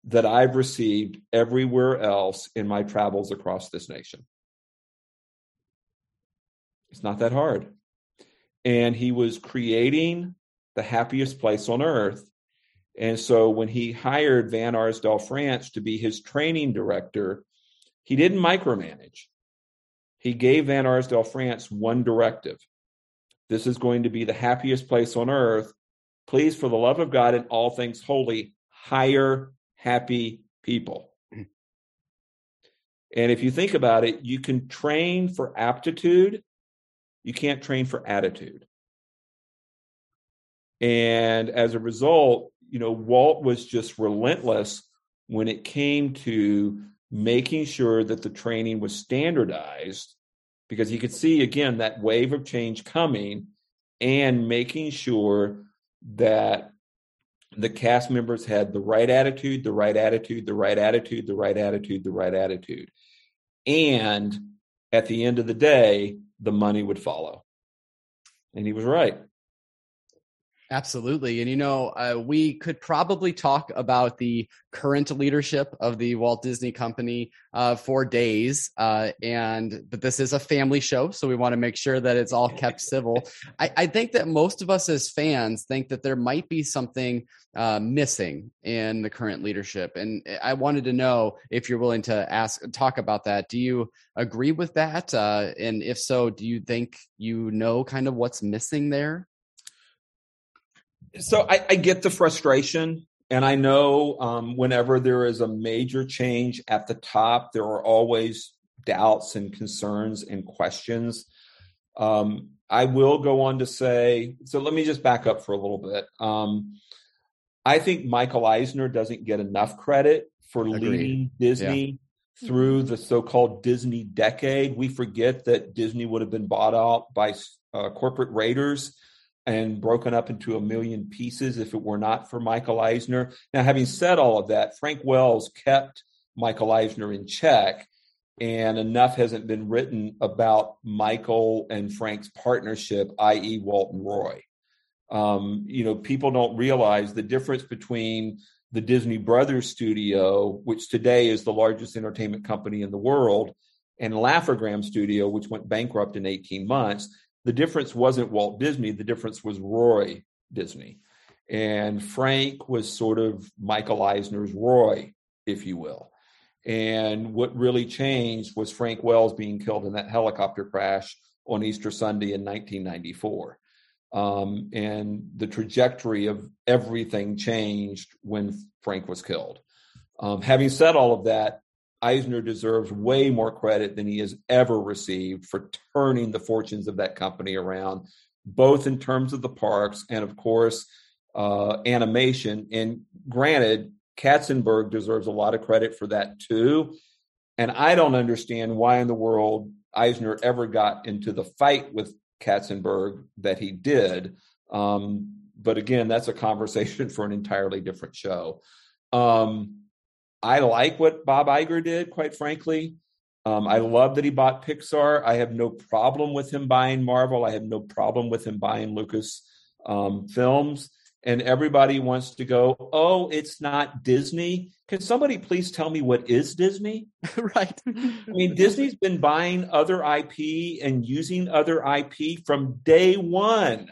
that I've received everywhere else in my travels across this nation. It's not that hard. And he was creating the happiest place on earth. And so when he hired Van Arsdale France to be his training director, he didn't micromanage. He gave Van Arsdale France one directive. This is going to be the happiest place on earth. Please, for the love of God and all things holy, hire happy people. And if you think about it, you can train for aptitude. You can't train for attitude. And as a result, you know, Walt was just relentless when it came to making sure that the training was standardized, because he could see, again, that wave of change coming, and making sure that the cast members had the right attitude, the right attitude, the right attitude, the right attitude, the right attitude. And at the end of the day, the money would follow. And he was right. Absolutely. And, you know, uh, we could probably talk about the current leadership of the Walt Disney Company uh, for days. Uh, and but this is a family show, so we want to make sure that it's all kept civil. I, I think that most of us as fans think that there might be something uh, missing in the current leadership. And I wanted to know if you're willing to ask talk about that. Do you agree with that? Uh, and if so, do you think you know kind of what's missing there? So I, I get the frustration, and I know um, whenever there is a major change at the top, there are always doubts and concerns and questions. Um, I will go on to say, so let me just back up for a little bit. Um, I think Michael Eisner doesn't get enough credit for Agreed. leading Disney yeah. through the so-called Disney decade. We forget that Disney would have been bought out by uh, corporate raiders and broken up into a million pieces if it were not for Michael Eisner. Now, having said all of that, Frank Wells kept Michael Eisner in check, and enough hasn't been written about Michael and Frank's partnership, that is. Walt and Roy. Um, you know, people don't realize the difference between the Disney Brothers studio, which today is the largest entertainment company in the world, and Laugh-O-Gram Studio, which went bankrupt in eighteen months. The difference wasn't Walt Disney. The difference was Roy Disney. And Frank was sort of Michael Eisner's Roy, if you will. And what really changed was Frank Wells being killed in that helicopter crash on Easter Sunday in nineteen ninety-four. Um, and the trajectory of everything changed when Frank was killed. Um, having said all of that, Eisner deserves way more credit than he has ever received for turning the fortunes of that company around, both in terms of the parks and, of course, uh, animation. And granted, Katzenberg deserves a lot of credit for that, too. And I don't understand why in the world Eisner ever got into the fight with Katzenberg that he did. Um, but again, that's a conversation for an entirely different show. Um, I like what Bob Iger did, quite frankly. Um, I love that he bought Pixar. I have no problem with him buying Marvel. I have no problem with him buying Lucas um, films. And everybody wants to go, oh, it's not Disney. Can somebody please tell me what is Disney? Right. I mean, Disney's been buying other I P and using other I P from day one.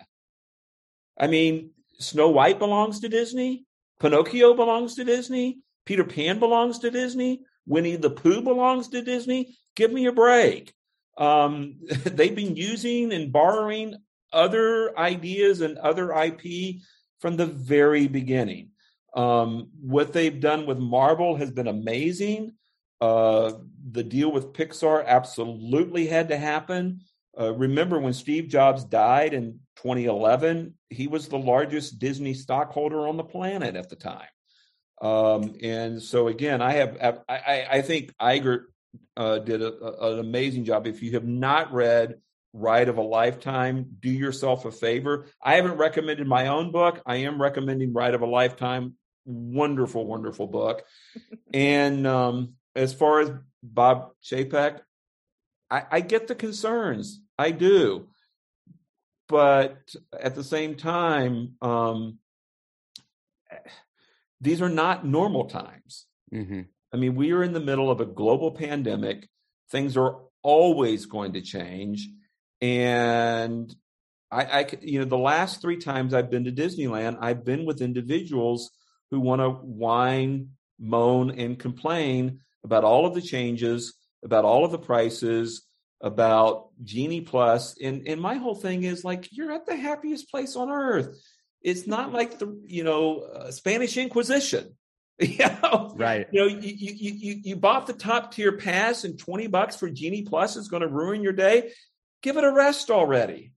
I mean, Snow White belongs to Disney. Pinocchio belongs to Disney. Peter Pan belongs to Disney. Winnie the Pooh belongs to Disney. Give me a break. Um, they've been using and borrowing other ideas and other I P from the very beginning. Um, what they've done with Marvel has been amazing. Uh, the deal with Pixar absolutely had to happen. Uh, remember when Steve Jobs died in twenty eleven, he was the largest Disney stockholder on the planet at the time. Um, and so again, I have, I, I think Iger uh, did a, a, an amazing job. If you have not read Ride of a Lifetime, do yourself a favor. I haven't recommended my own book. I am recommending Ride of a Lifetime. Wonderful, wonderful book. And um, as far as Bob Chapek, I, I get the concerns. I do. But at the same time, um, these are not normal times. Mm-hmm. I mean, we are in the middle of a global pandemic. Things are always going to change. And I, I, you know, the last three times I've been to Disneyland, I've been with individuals who want to whine, moan, and complain about all of the changes, about all of the prices, about Genie Plus. And, and my whole thing is like, you're at the happiest place on earth. It's not like the, you know, uh, Spanish Inquisition. You know? Right. You know, you, you, you, you bought the top tier pass and twenty bucks for Genie Plus is going to ruin your day. Give it a rest already.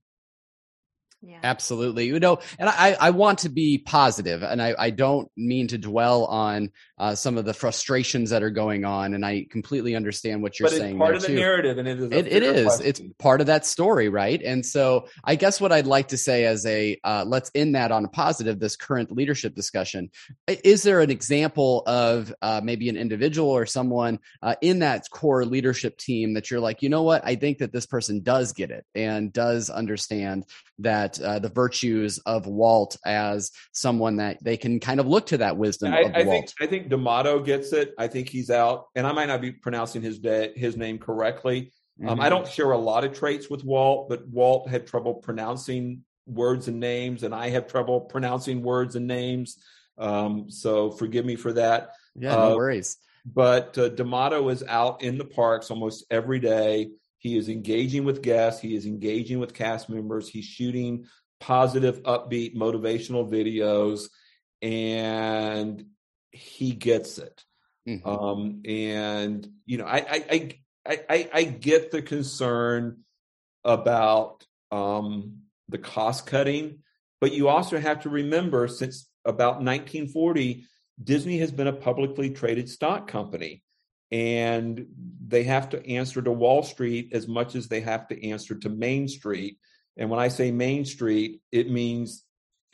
Yeah. Absolutely. You know, and I, I want to be positive, and I, I don't mean to dwell on uh, some of the frustrations that are going on. And I completely understand what you're but saying. It's part of the too. narrative, and it is. It, it is. Question. It's part of that story. Right. And so I guess what I'd like to say as a uh, let's end that on a positive, this current leadership discussion, is there an example of uh, maybe an individual or someone uh, in that core leadership team that you're like, you know what, I think that this person does get it and does understand that Uh, the virtues of Walt as someone that they can kind of look to that wisdom I, of I Walt. Think, I think D'Amato gets it. I think he's out, and I might not be pronouncing his de- his name correctly. Mm-hmm. Um, I don't share a lot of traits with Walt, but Walt had trouble pronouncing words and names, and I have trouble pronouncing words and names. Um, so forgive me for that. Yeah, uh, no worries. But uh, D'Amato is out in the parks almost every day. He is engaging with guests. He is engaging with cast members. He's shooting positive, upbeat, motivational videos, and he gets it. Mm-hmm. Um, and, you know, I, I, I, I, I get the concern about um, the cost cutting, but you also have to remember since about nineteen forty, Disney has been a publicly traded stock company. And they have to answer to Wall Street as much as they have to answer to Main Street. And when I say Main Street, it means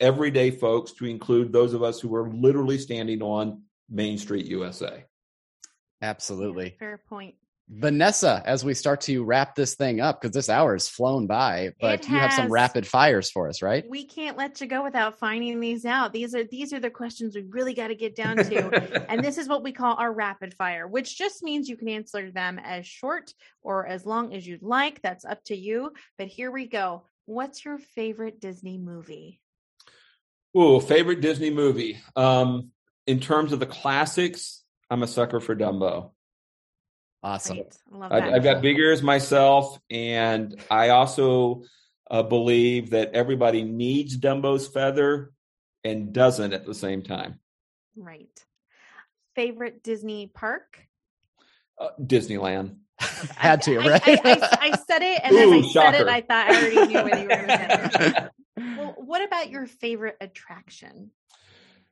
everyday folks, to include those of us who are literally standing on Main Street U S A. Absolutely. Fair point. Vanessa, as we start to wrap this thing up, because this hour has flown by, but you have some rapid fires for us, right? We can't let you go without finding these out. These are these are the questions we really got to get down to. And this is what we call our rapid fire, which just means you can answer them as short or as long as you'd like. That's up to you. But here we go. What's your favorite Disney movie? Ooh, favorite Disney movie. Um, in terms of the classics, I'm a sucker for Dumbo. Awesome. Great. I love that. I, I've got big ears myself. And I also uh, believe that everybody needs Dumbo's feather and doesn't at the same time. Right. Favorite Disney park? Uh, Disneyland. Had to, right? I, I, I, I said it, and Ooh, as I shocker. said it, I thought I already knew what you were going to say. Well, what about your favorite attraction?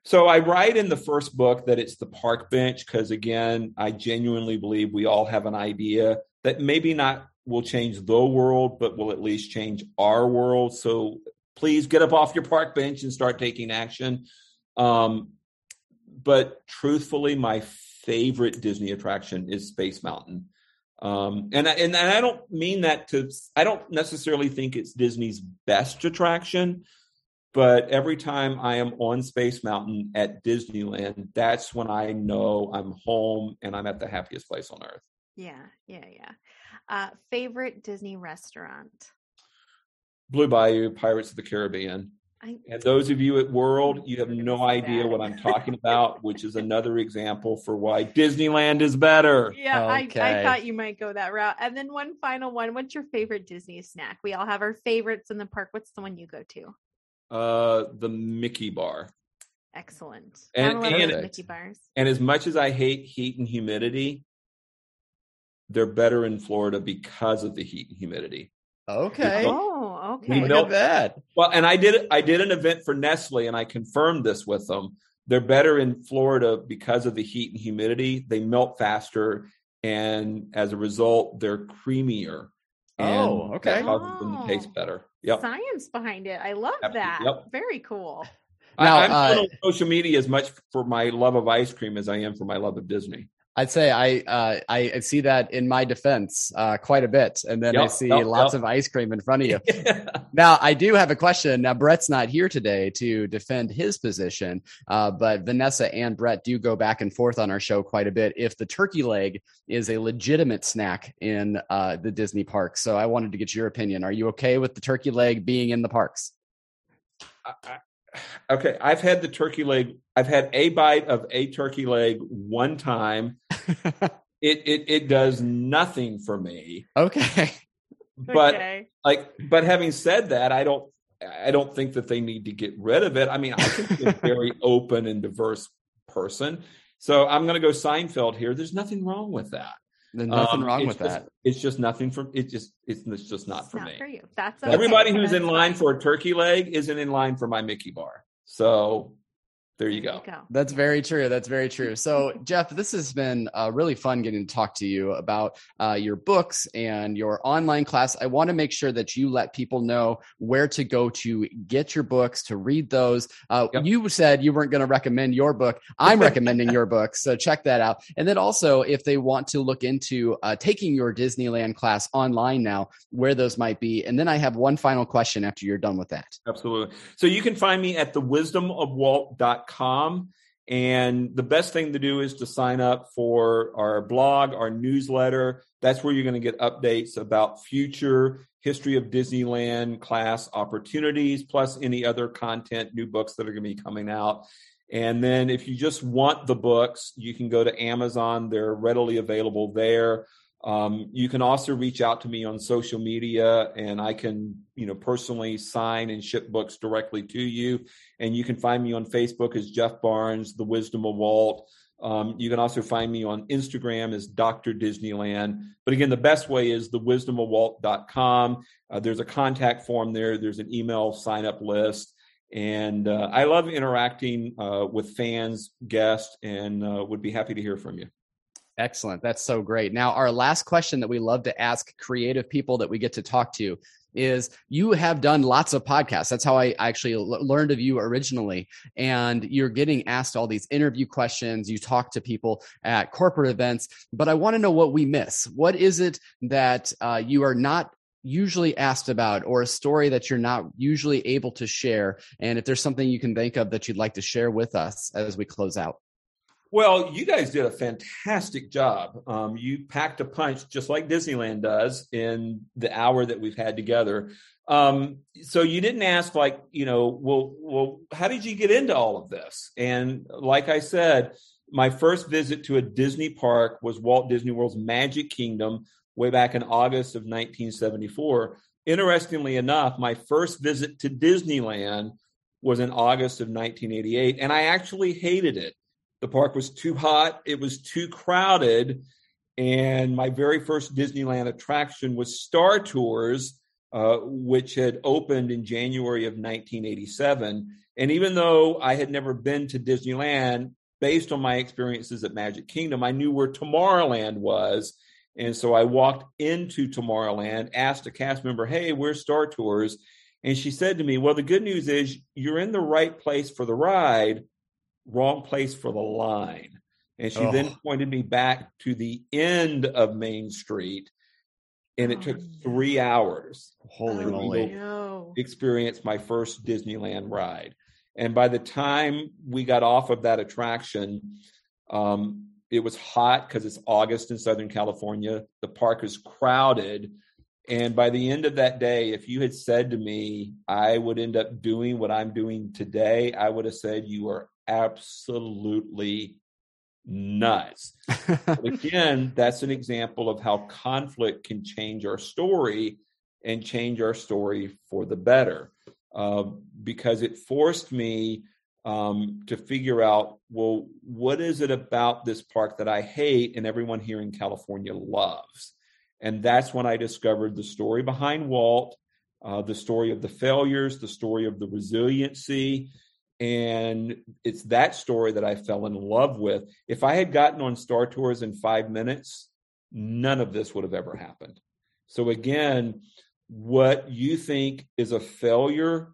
So I write in the first book that it's the park bench because, again, I genuinely believe we all have an idea that maybe not will change the world, but will at least change our world. So please get up off your park bench and start taking action. Um, but truthfully, my favorite Disney attraction is Space Mountain. Um, and, I, and and I don't mean that to, I don't necessarily think it's Disney's best attraction, but every time I am on Space Mountain at Disneyland, that's when I know I'm home and I'm at the happiest place on earth. Yeah. Yeah. Yeah. Uh, favorite Disney restaurant? Blue Bayou, Pirates of the Caribbean. I, and those of you at World, you have no idea what I'm talking about, which is another example for why Disneyland is better. Yeah, okay. I, I thought you might go that route. And then one final one. What's your favorite Disney snack? We all have our favorites in the park. What's the one you go to? Uh, the Mickey Bar. Excellent. And, I love Mickey Bars. And as much as I hate heat and humidity, they're better in Florida because of the heat and humidity. Okay. Oh, okay. We know that. Well, and I did I did an event for Nestle, and I confirmed this with them. They're better in Florida because of the heat and humidity. They melt faster, and as a result, they're creamier. Oh, okay. That causes oh, them to taste better. Yep. Science behind it. I love Absolutely. that. Yep. Very cool. Now, I, I'm uh, not on social media as much for my love of ice cream as I am for my love of Disney. I'd say I uh, I see that in my defense uh, quite a bit. And then yep, I see yep, lots yep. of ice cream in front of you. Now, I do have a question. Now, Brett's not here today to defend his position, uh, but Vanessa and Brett do go back and forth on our show quite a bit if the turkey leg is a legitimate snack in uh, the Disney park. So I wanted to get your opinion. Are you okay with the turkey leg being in the parks? I, I- Okay, I've had the turkey leg. I've had a bite of a turkey leg one time. it, it it does nothing for me. Okay, but okay. like, but having said that, I don't I don't think that they need to get rid of it. I mean, I think I'm a very open and diverse person, so I'm going to go Seinfeld here. There's nothing wrong with that. There's nothing um, wrong with just, that. It's just nothing for it. Just it's, it's just not it's for not me. For you. That's okay. Everybody who's in line for a turkey leg isn't in line for my Mickey Bar. So there you go. There you go. That's very true. That's very true. So Jeff, this has been uh, really fun getting to talk to you about uh, your books and your online class. I want to make sure that you let people know where to go to get your books, to read those. Uh, yep. You said you weren't going to recommend your book. I'm recommending your book. So check that out. And then also if they want to look into uh, taking your Disneyland class online now, where those might be. And then I have one final question after you're done with that. Absolutely. So you can find me at the wisdom of walt dot com. And the best thing to do is to sign up for our blog, our newsletter. That's where you're going to get updates about future History of Disneyland class opportunities, plus any other content, new books that are going to be coming out. And then if you just want the books, you can go to Amazon. They're readily available there. Um, you can also reach out to me on social media, and I can, you know, personally sign and ship books directly to you. And you can find me on Facebook as Jeff Barnes, The Wisdom of Walt. Um, you can also find me on Instagram as Doctor Disneyland. But again, the best way is the wisdom of walt dot com. Uh, there's a contact form there. There's an email sign-up list. And uh, I love interacting uh, with fans, guests, and uh, would be happy to hear from you. Excellent. That's so great. Now, our last question that we love to ask creative people that we get to talk to is, you have done lots of podcasts. That's how I actually l- learned of you originally. And you're getting asked all these interview questions. You talk to people at corporate events, but I want to know what we miss. What is it that uh, you are not usually asked about, or a story that you're not usually able to share? And if there's something you can think of that you'd like to share with us as we close out. Well, you guys did a fantastic job. Um, you packed a punch, just like Disneyland does, in the hour that we've had together. Um, so you didn't ask, like, you know, well, well, how did you get into all of this? And like I said, My first visit to a Disney park was Walt Disney World's Magic Kingdom way back in August of nineteen seventy-four. Interestingly enough, my first visit to Disneyland was in August of nineteen eighty-eight, and I actually hated it. The park was too hot, it was too crowded, and my very first Disneyland attraction was Star Tours, uh, which had opened in January of nineteen eighty-seven. And even though I had never been to Disneyland, based on my experiences at Magic Kingdom, I knew where Tomorrowland was. And so I walked into Tomorrowland, asked a cast member, hey, where's Star Tours? And she said to me, well, the good news is you're in the right place for the ride, wrong place for the line. And she oh. then pointed me back to the end of Main Street, and it oh, took three hours. Holy oh, moly. No. Experience my first Disneyland ride. And by the time we got off of that attraction, um, it was hot because it's August in Southern California. The park is crowded. And by the end of that day, if you had said to me, I would end up doing what I'm doing today, I would have said, you are absolutely nuts. But again, that's an example of how conflict can change our story and change our story for the better. Uh, because it forced me um, to figure out, well, what is it about this park that I hate and everyone here in California loves? And that's when I discovered the story behind Walt, uh, the story of the failures, the story of the resiliency. And it's that story that I fell in love with. If I had gotten on Star Tours in five minutes, none of this would have ever happened. So again, what you think is a failure,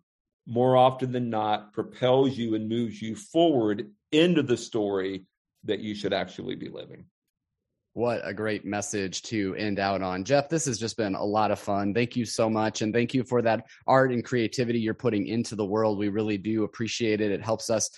more often than not, propels you and moves you forward into the story that you should actually be living. What a great message to end out on. Jeff, this has just been a lot of fun. Thank you so much. And thank you for that art and creativity you're putting into the world. We really do appreciate it. It helps us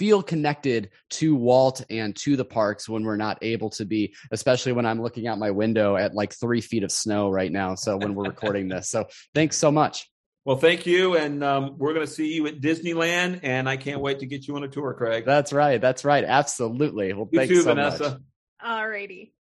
feel connected to Walt and to the parks when we're not able to be, especially when I'm looking out my window at like three feet of snow right now. So when we're recording this. So thanks so much. Well, thank you, and um, we're going to see you at Disneyland, and I can't wait to get you on a tour, Craig. That's right. That's right. Absolutely. Well, you thanks too, so Vanessa. Much. All righty.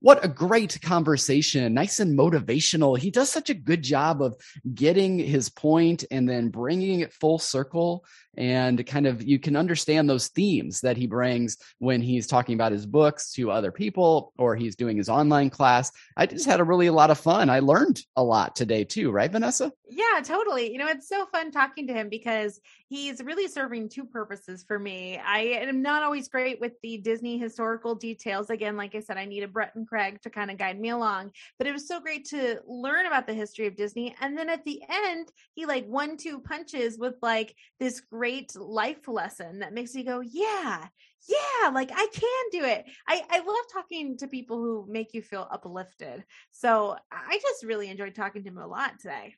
What a great conversation. Nice and motivational. He does such a good job of getting his point and then bringing it full circle, and kind of you can understand those themes that he brings when he's talking about his books to other people or he's doing his online class. I just had a really a lot of fun. I learned a lot today too, right, Vanessa? Yeah, totally. You know, it's so fun talking to him because he's really serving two purposes for me. I am not always great with the Disney historical details. Again, like I said, I need a Brett and Craig to kind of guide me along, but it was so great to learn about the history of Disney. And then at the end, he like one, two punches with like this great life lesson that makes you go, yeah, yeah, like I can do it. I, I love talking to people who make you feel uplifted. So I just really enjoyed talking to him a lot today.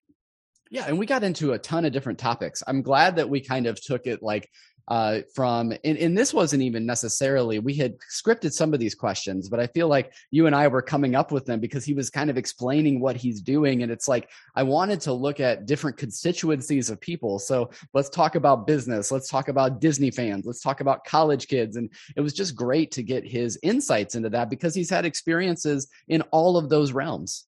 Yeah. And we got into a ton of different topics. I'm glad that we kind of took it like uh, from, and, and this wasn't even necessarily, we had scripted some of these questions, but I feel like you and I were coming up with them because he was kind of explaining what he's doing. And it's like, I wanted to look at different constituencies of people. So let's talk about business. Let's talk about Disney fans. Let's talk about college kids. And it was just great to get his insights into that because he's had experiences in all of those realms.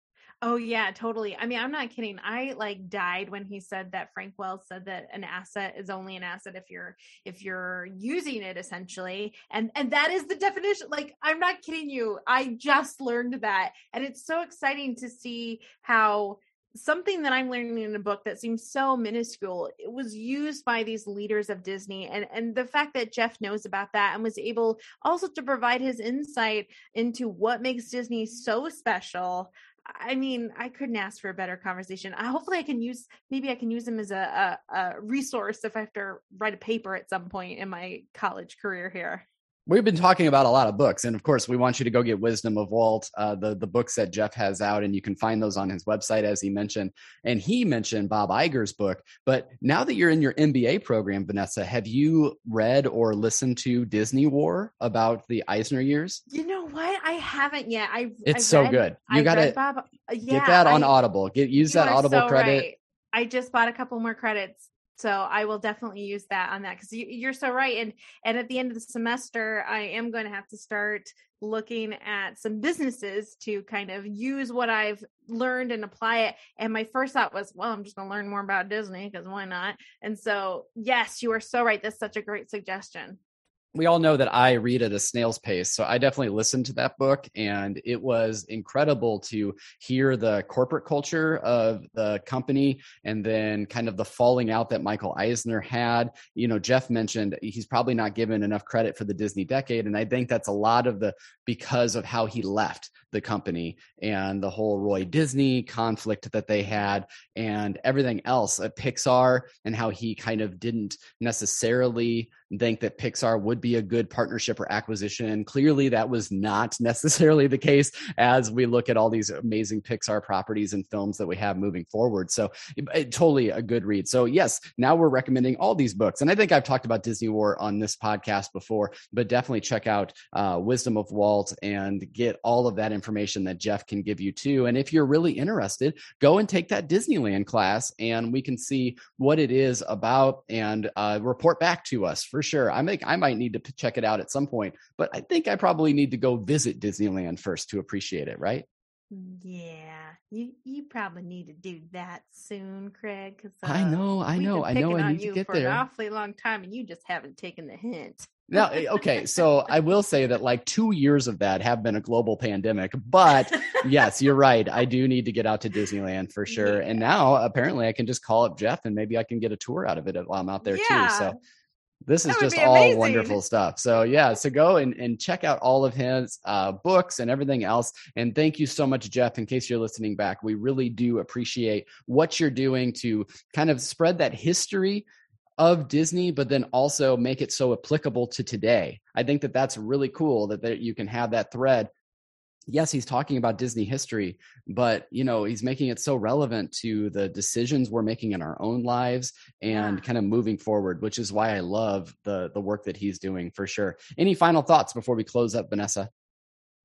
Oh yeah, totally. I mean, I'm not kidding. I like died when he said that Frank Wells said that an asset is only an asset if you're, if you're using it essentially. And, and that is the definition. Like, I'm not kidding you. I just learned that. And it's so exciting to see how something that I'm learning in a book that seems so minuscule, it was used by these leaders of Disney. And, and the fact that Jeff knows about that and was able also to provide his insight into what makes Disney so special. I mean, I couldn't ask for a better conversation. I, hopefully I can use, maybe I can use him as a, a, a resource if I have to write a paper at some point in my college career here. We've been talking about a lot of books. And of course, we want you to go get Wisdom of Walt, uh, the, the books that Jeff has out. And you can find those on his website, as he mentioned. And he mentioned Bob Iger's book. But now that you're in your M B A program, Vanessa, have you read or listened to Disney War about the Eisner years? You know what? I haven't yet. I It's I read, so good. You got to yeah, get that on I, Audible. Get Use that Audible so credit. Right. I just bought a couple more credits. So I will definitely use that on that, because you, you're so right. And and at the end of the semester, I am going to have to start looking at some businesses to kind of use what I've learned and apply it. And my first thought was, well, I'm just going to learn more about Disney because why not? And so, yes, you are so right. That's such a great suggestion. We all know that I read at a snail's pace. So I definitely listened to that book, and it was incredible to hear the corporate culture of the company and then kind of the falling out that Michael Eisner had. You know, Jeff mentioned he's probably not given enough credit for the Disney decade. And I think that's a lot of the, because of how he left the company and the whole Roy Disney conflict that they had and everything else at Pixar, and how he kind of didn't necessarily think that Pixar would be a good partnership or acquisition. Clearly, that was not necessarily the case as we look at all these amazing Pixar properties and films that we have moving forward. So it, it, totally a good read. So yes, now we're recommending all these books. And I think I've talked about Disney War on this podcast before, but definitely check out uh, Wisdom of Walt and get all of that information that Jeff can give you too. And if you're really interested, go and take that Disneyland class, and we can see what it is about and uh, report back to us for sure. I make, I might need to check it out at some point, but I think I probably need to go visit Disneyland first to appreciate it, right? Yeah, you you probably need to do that soon, Craig. Because uh, I know, I know, I know. I need to get there. We've been picking on you for an awfully long time, and you just haven't taken the hint. Now, okay, so I will say that like two years of that have been a global pandemic, but yes, you're right. I do need to get out to Disneyland for sure. Yeah. And now apparently I can just call up Jeff, and maybe I can get a tour out of it while I'm out there yeah. too. So. This is just all wonderful stuff. So yeah, so go and, and check out all of his uh, books and everything else. And thank you so much, Jeff, in case you're listening back. We really do appreciate what you're doing to kind of spread that history of Disney, but then also make it so applicable to today. I think that that's really cool that, that you can have that thread. Yes, he's talking about Disney history, but you know, he's making it so relevant to the decisions we're making in our own lives and yeah. kind of moving forward, which is why I love the the work that he's doing for sure. Any final thoughts before we close up, Vanessa?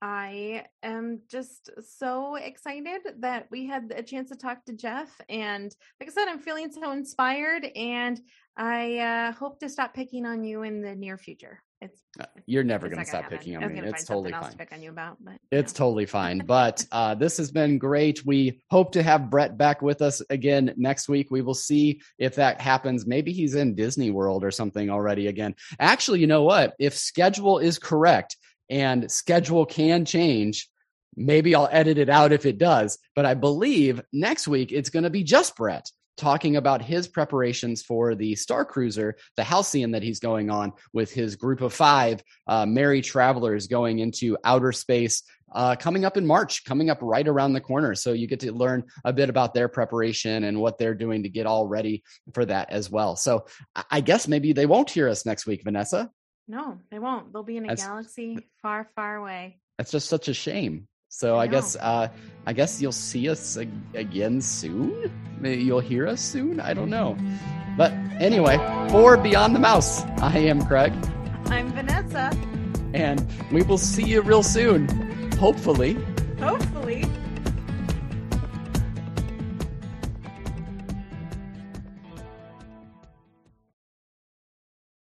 I am just so excited that we had a chance to talk to Jeff. And like I said, I'm feeling so inspired, and I uh, hope to stop picking on you in the near future. It's, You're never going to stop picking on me. It's totally fine. Pick on you about, but, it's know. totally fine. But uh, this has been great. We hope to have Brett back with us again next week. We will see if that happens. Maybe he's in Disney World or something already again. Actually, you know what? If schedule is correct, and schedule can change, maybe I'll edit it out if it does. But I believe next week it's going to be just Brett talking about his preparations for the Star Cruiser, the Halcyon that he's going on with his group of five uh, merry travelers going into outer space uh, coming up in March, coming up right around the corner. So you get to learn a bit about their preparation and what they're doing to get all ready for that as well. So I guess maybe they won't hear us next week, Vanessa. No, they won't. They'll be in a that's, galaxy far, far away. That's just such a shame. So I, I guess uh, I guess you'll see us ag- again soon. Maybe you'll hear us soon. I don't know. But anyway, for Beyond the Mouse, I am Craig. I'm Vanessa. And we will see you real soon, hopefully.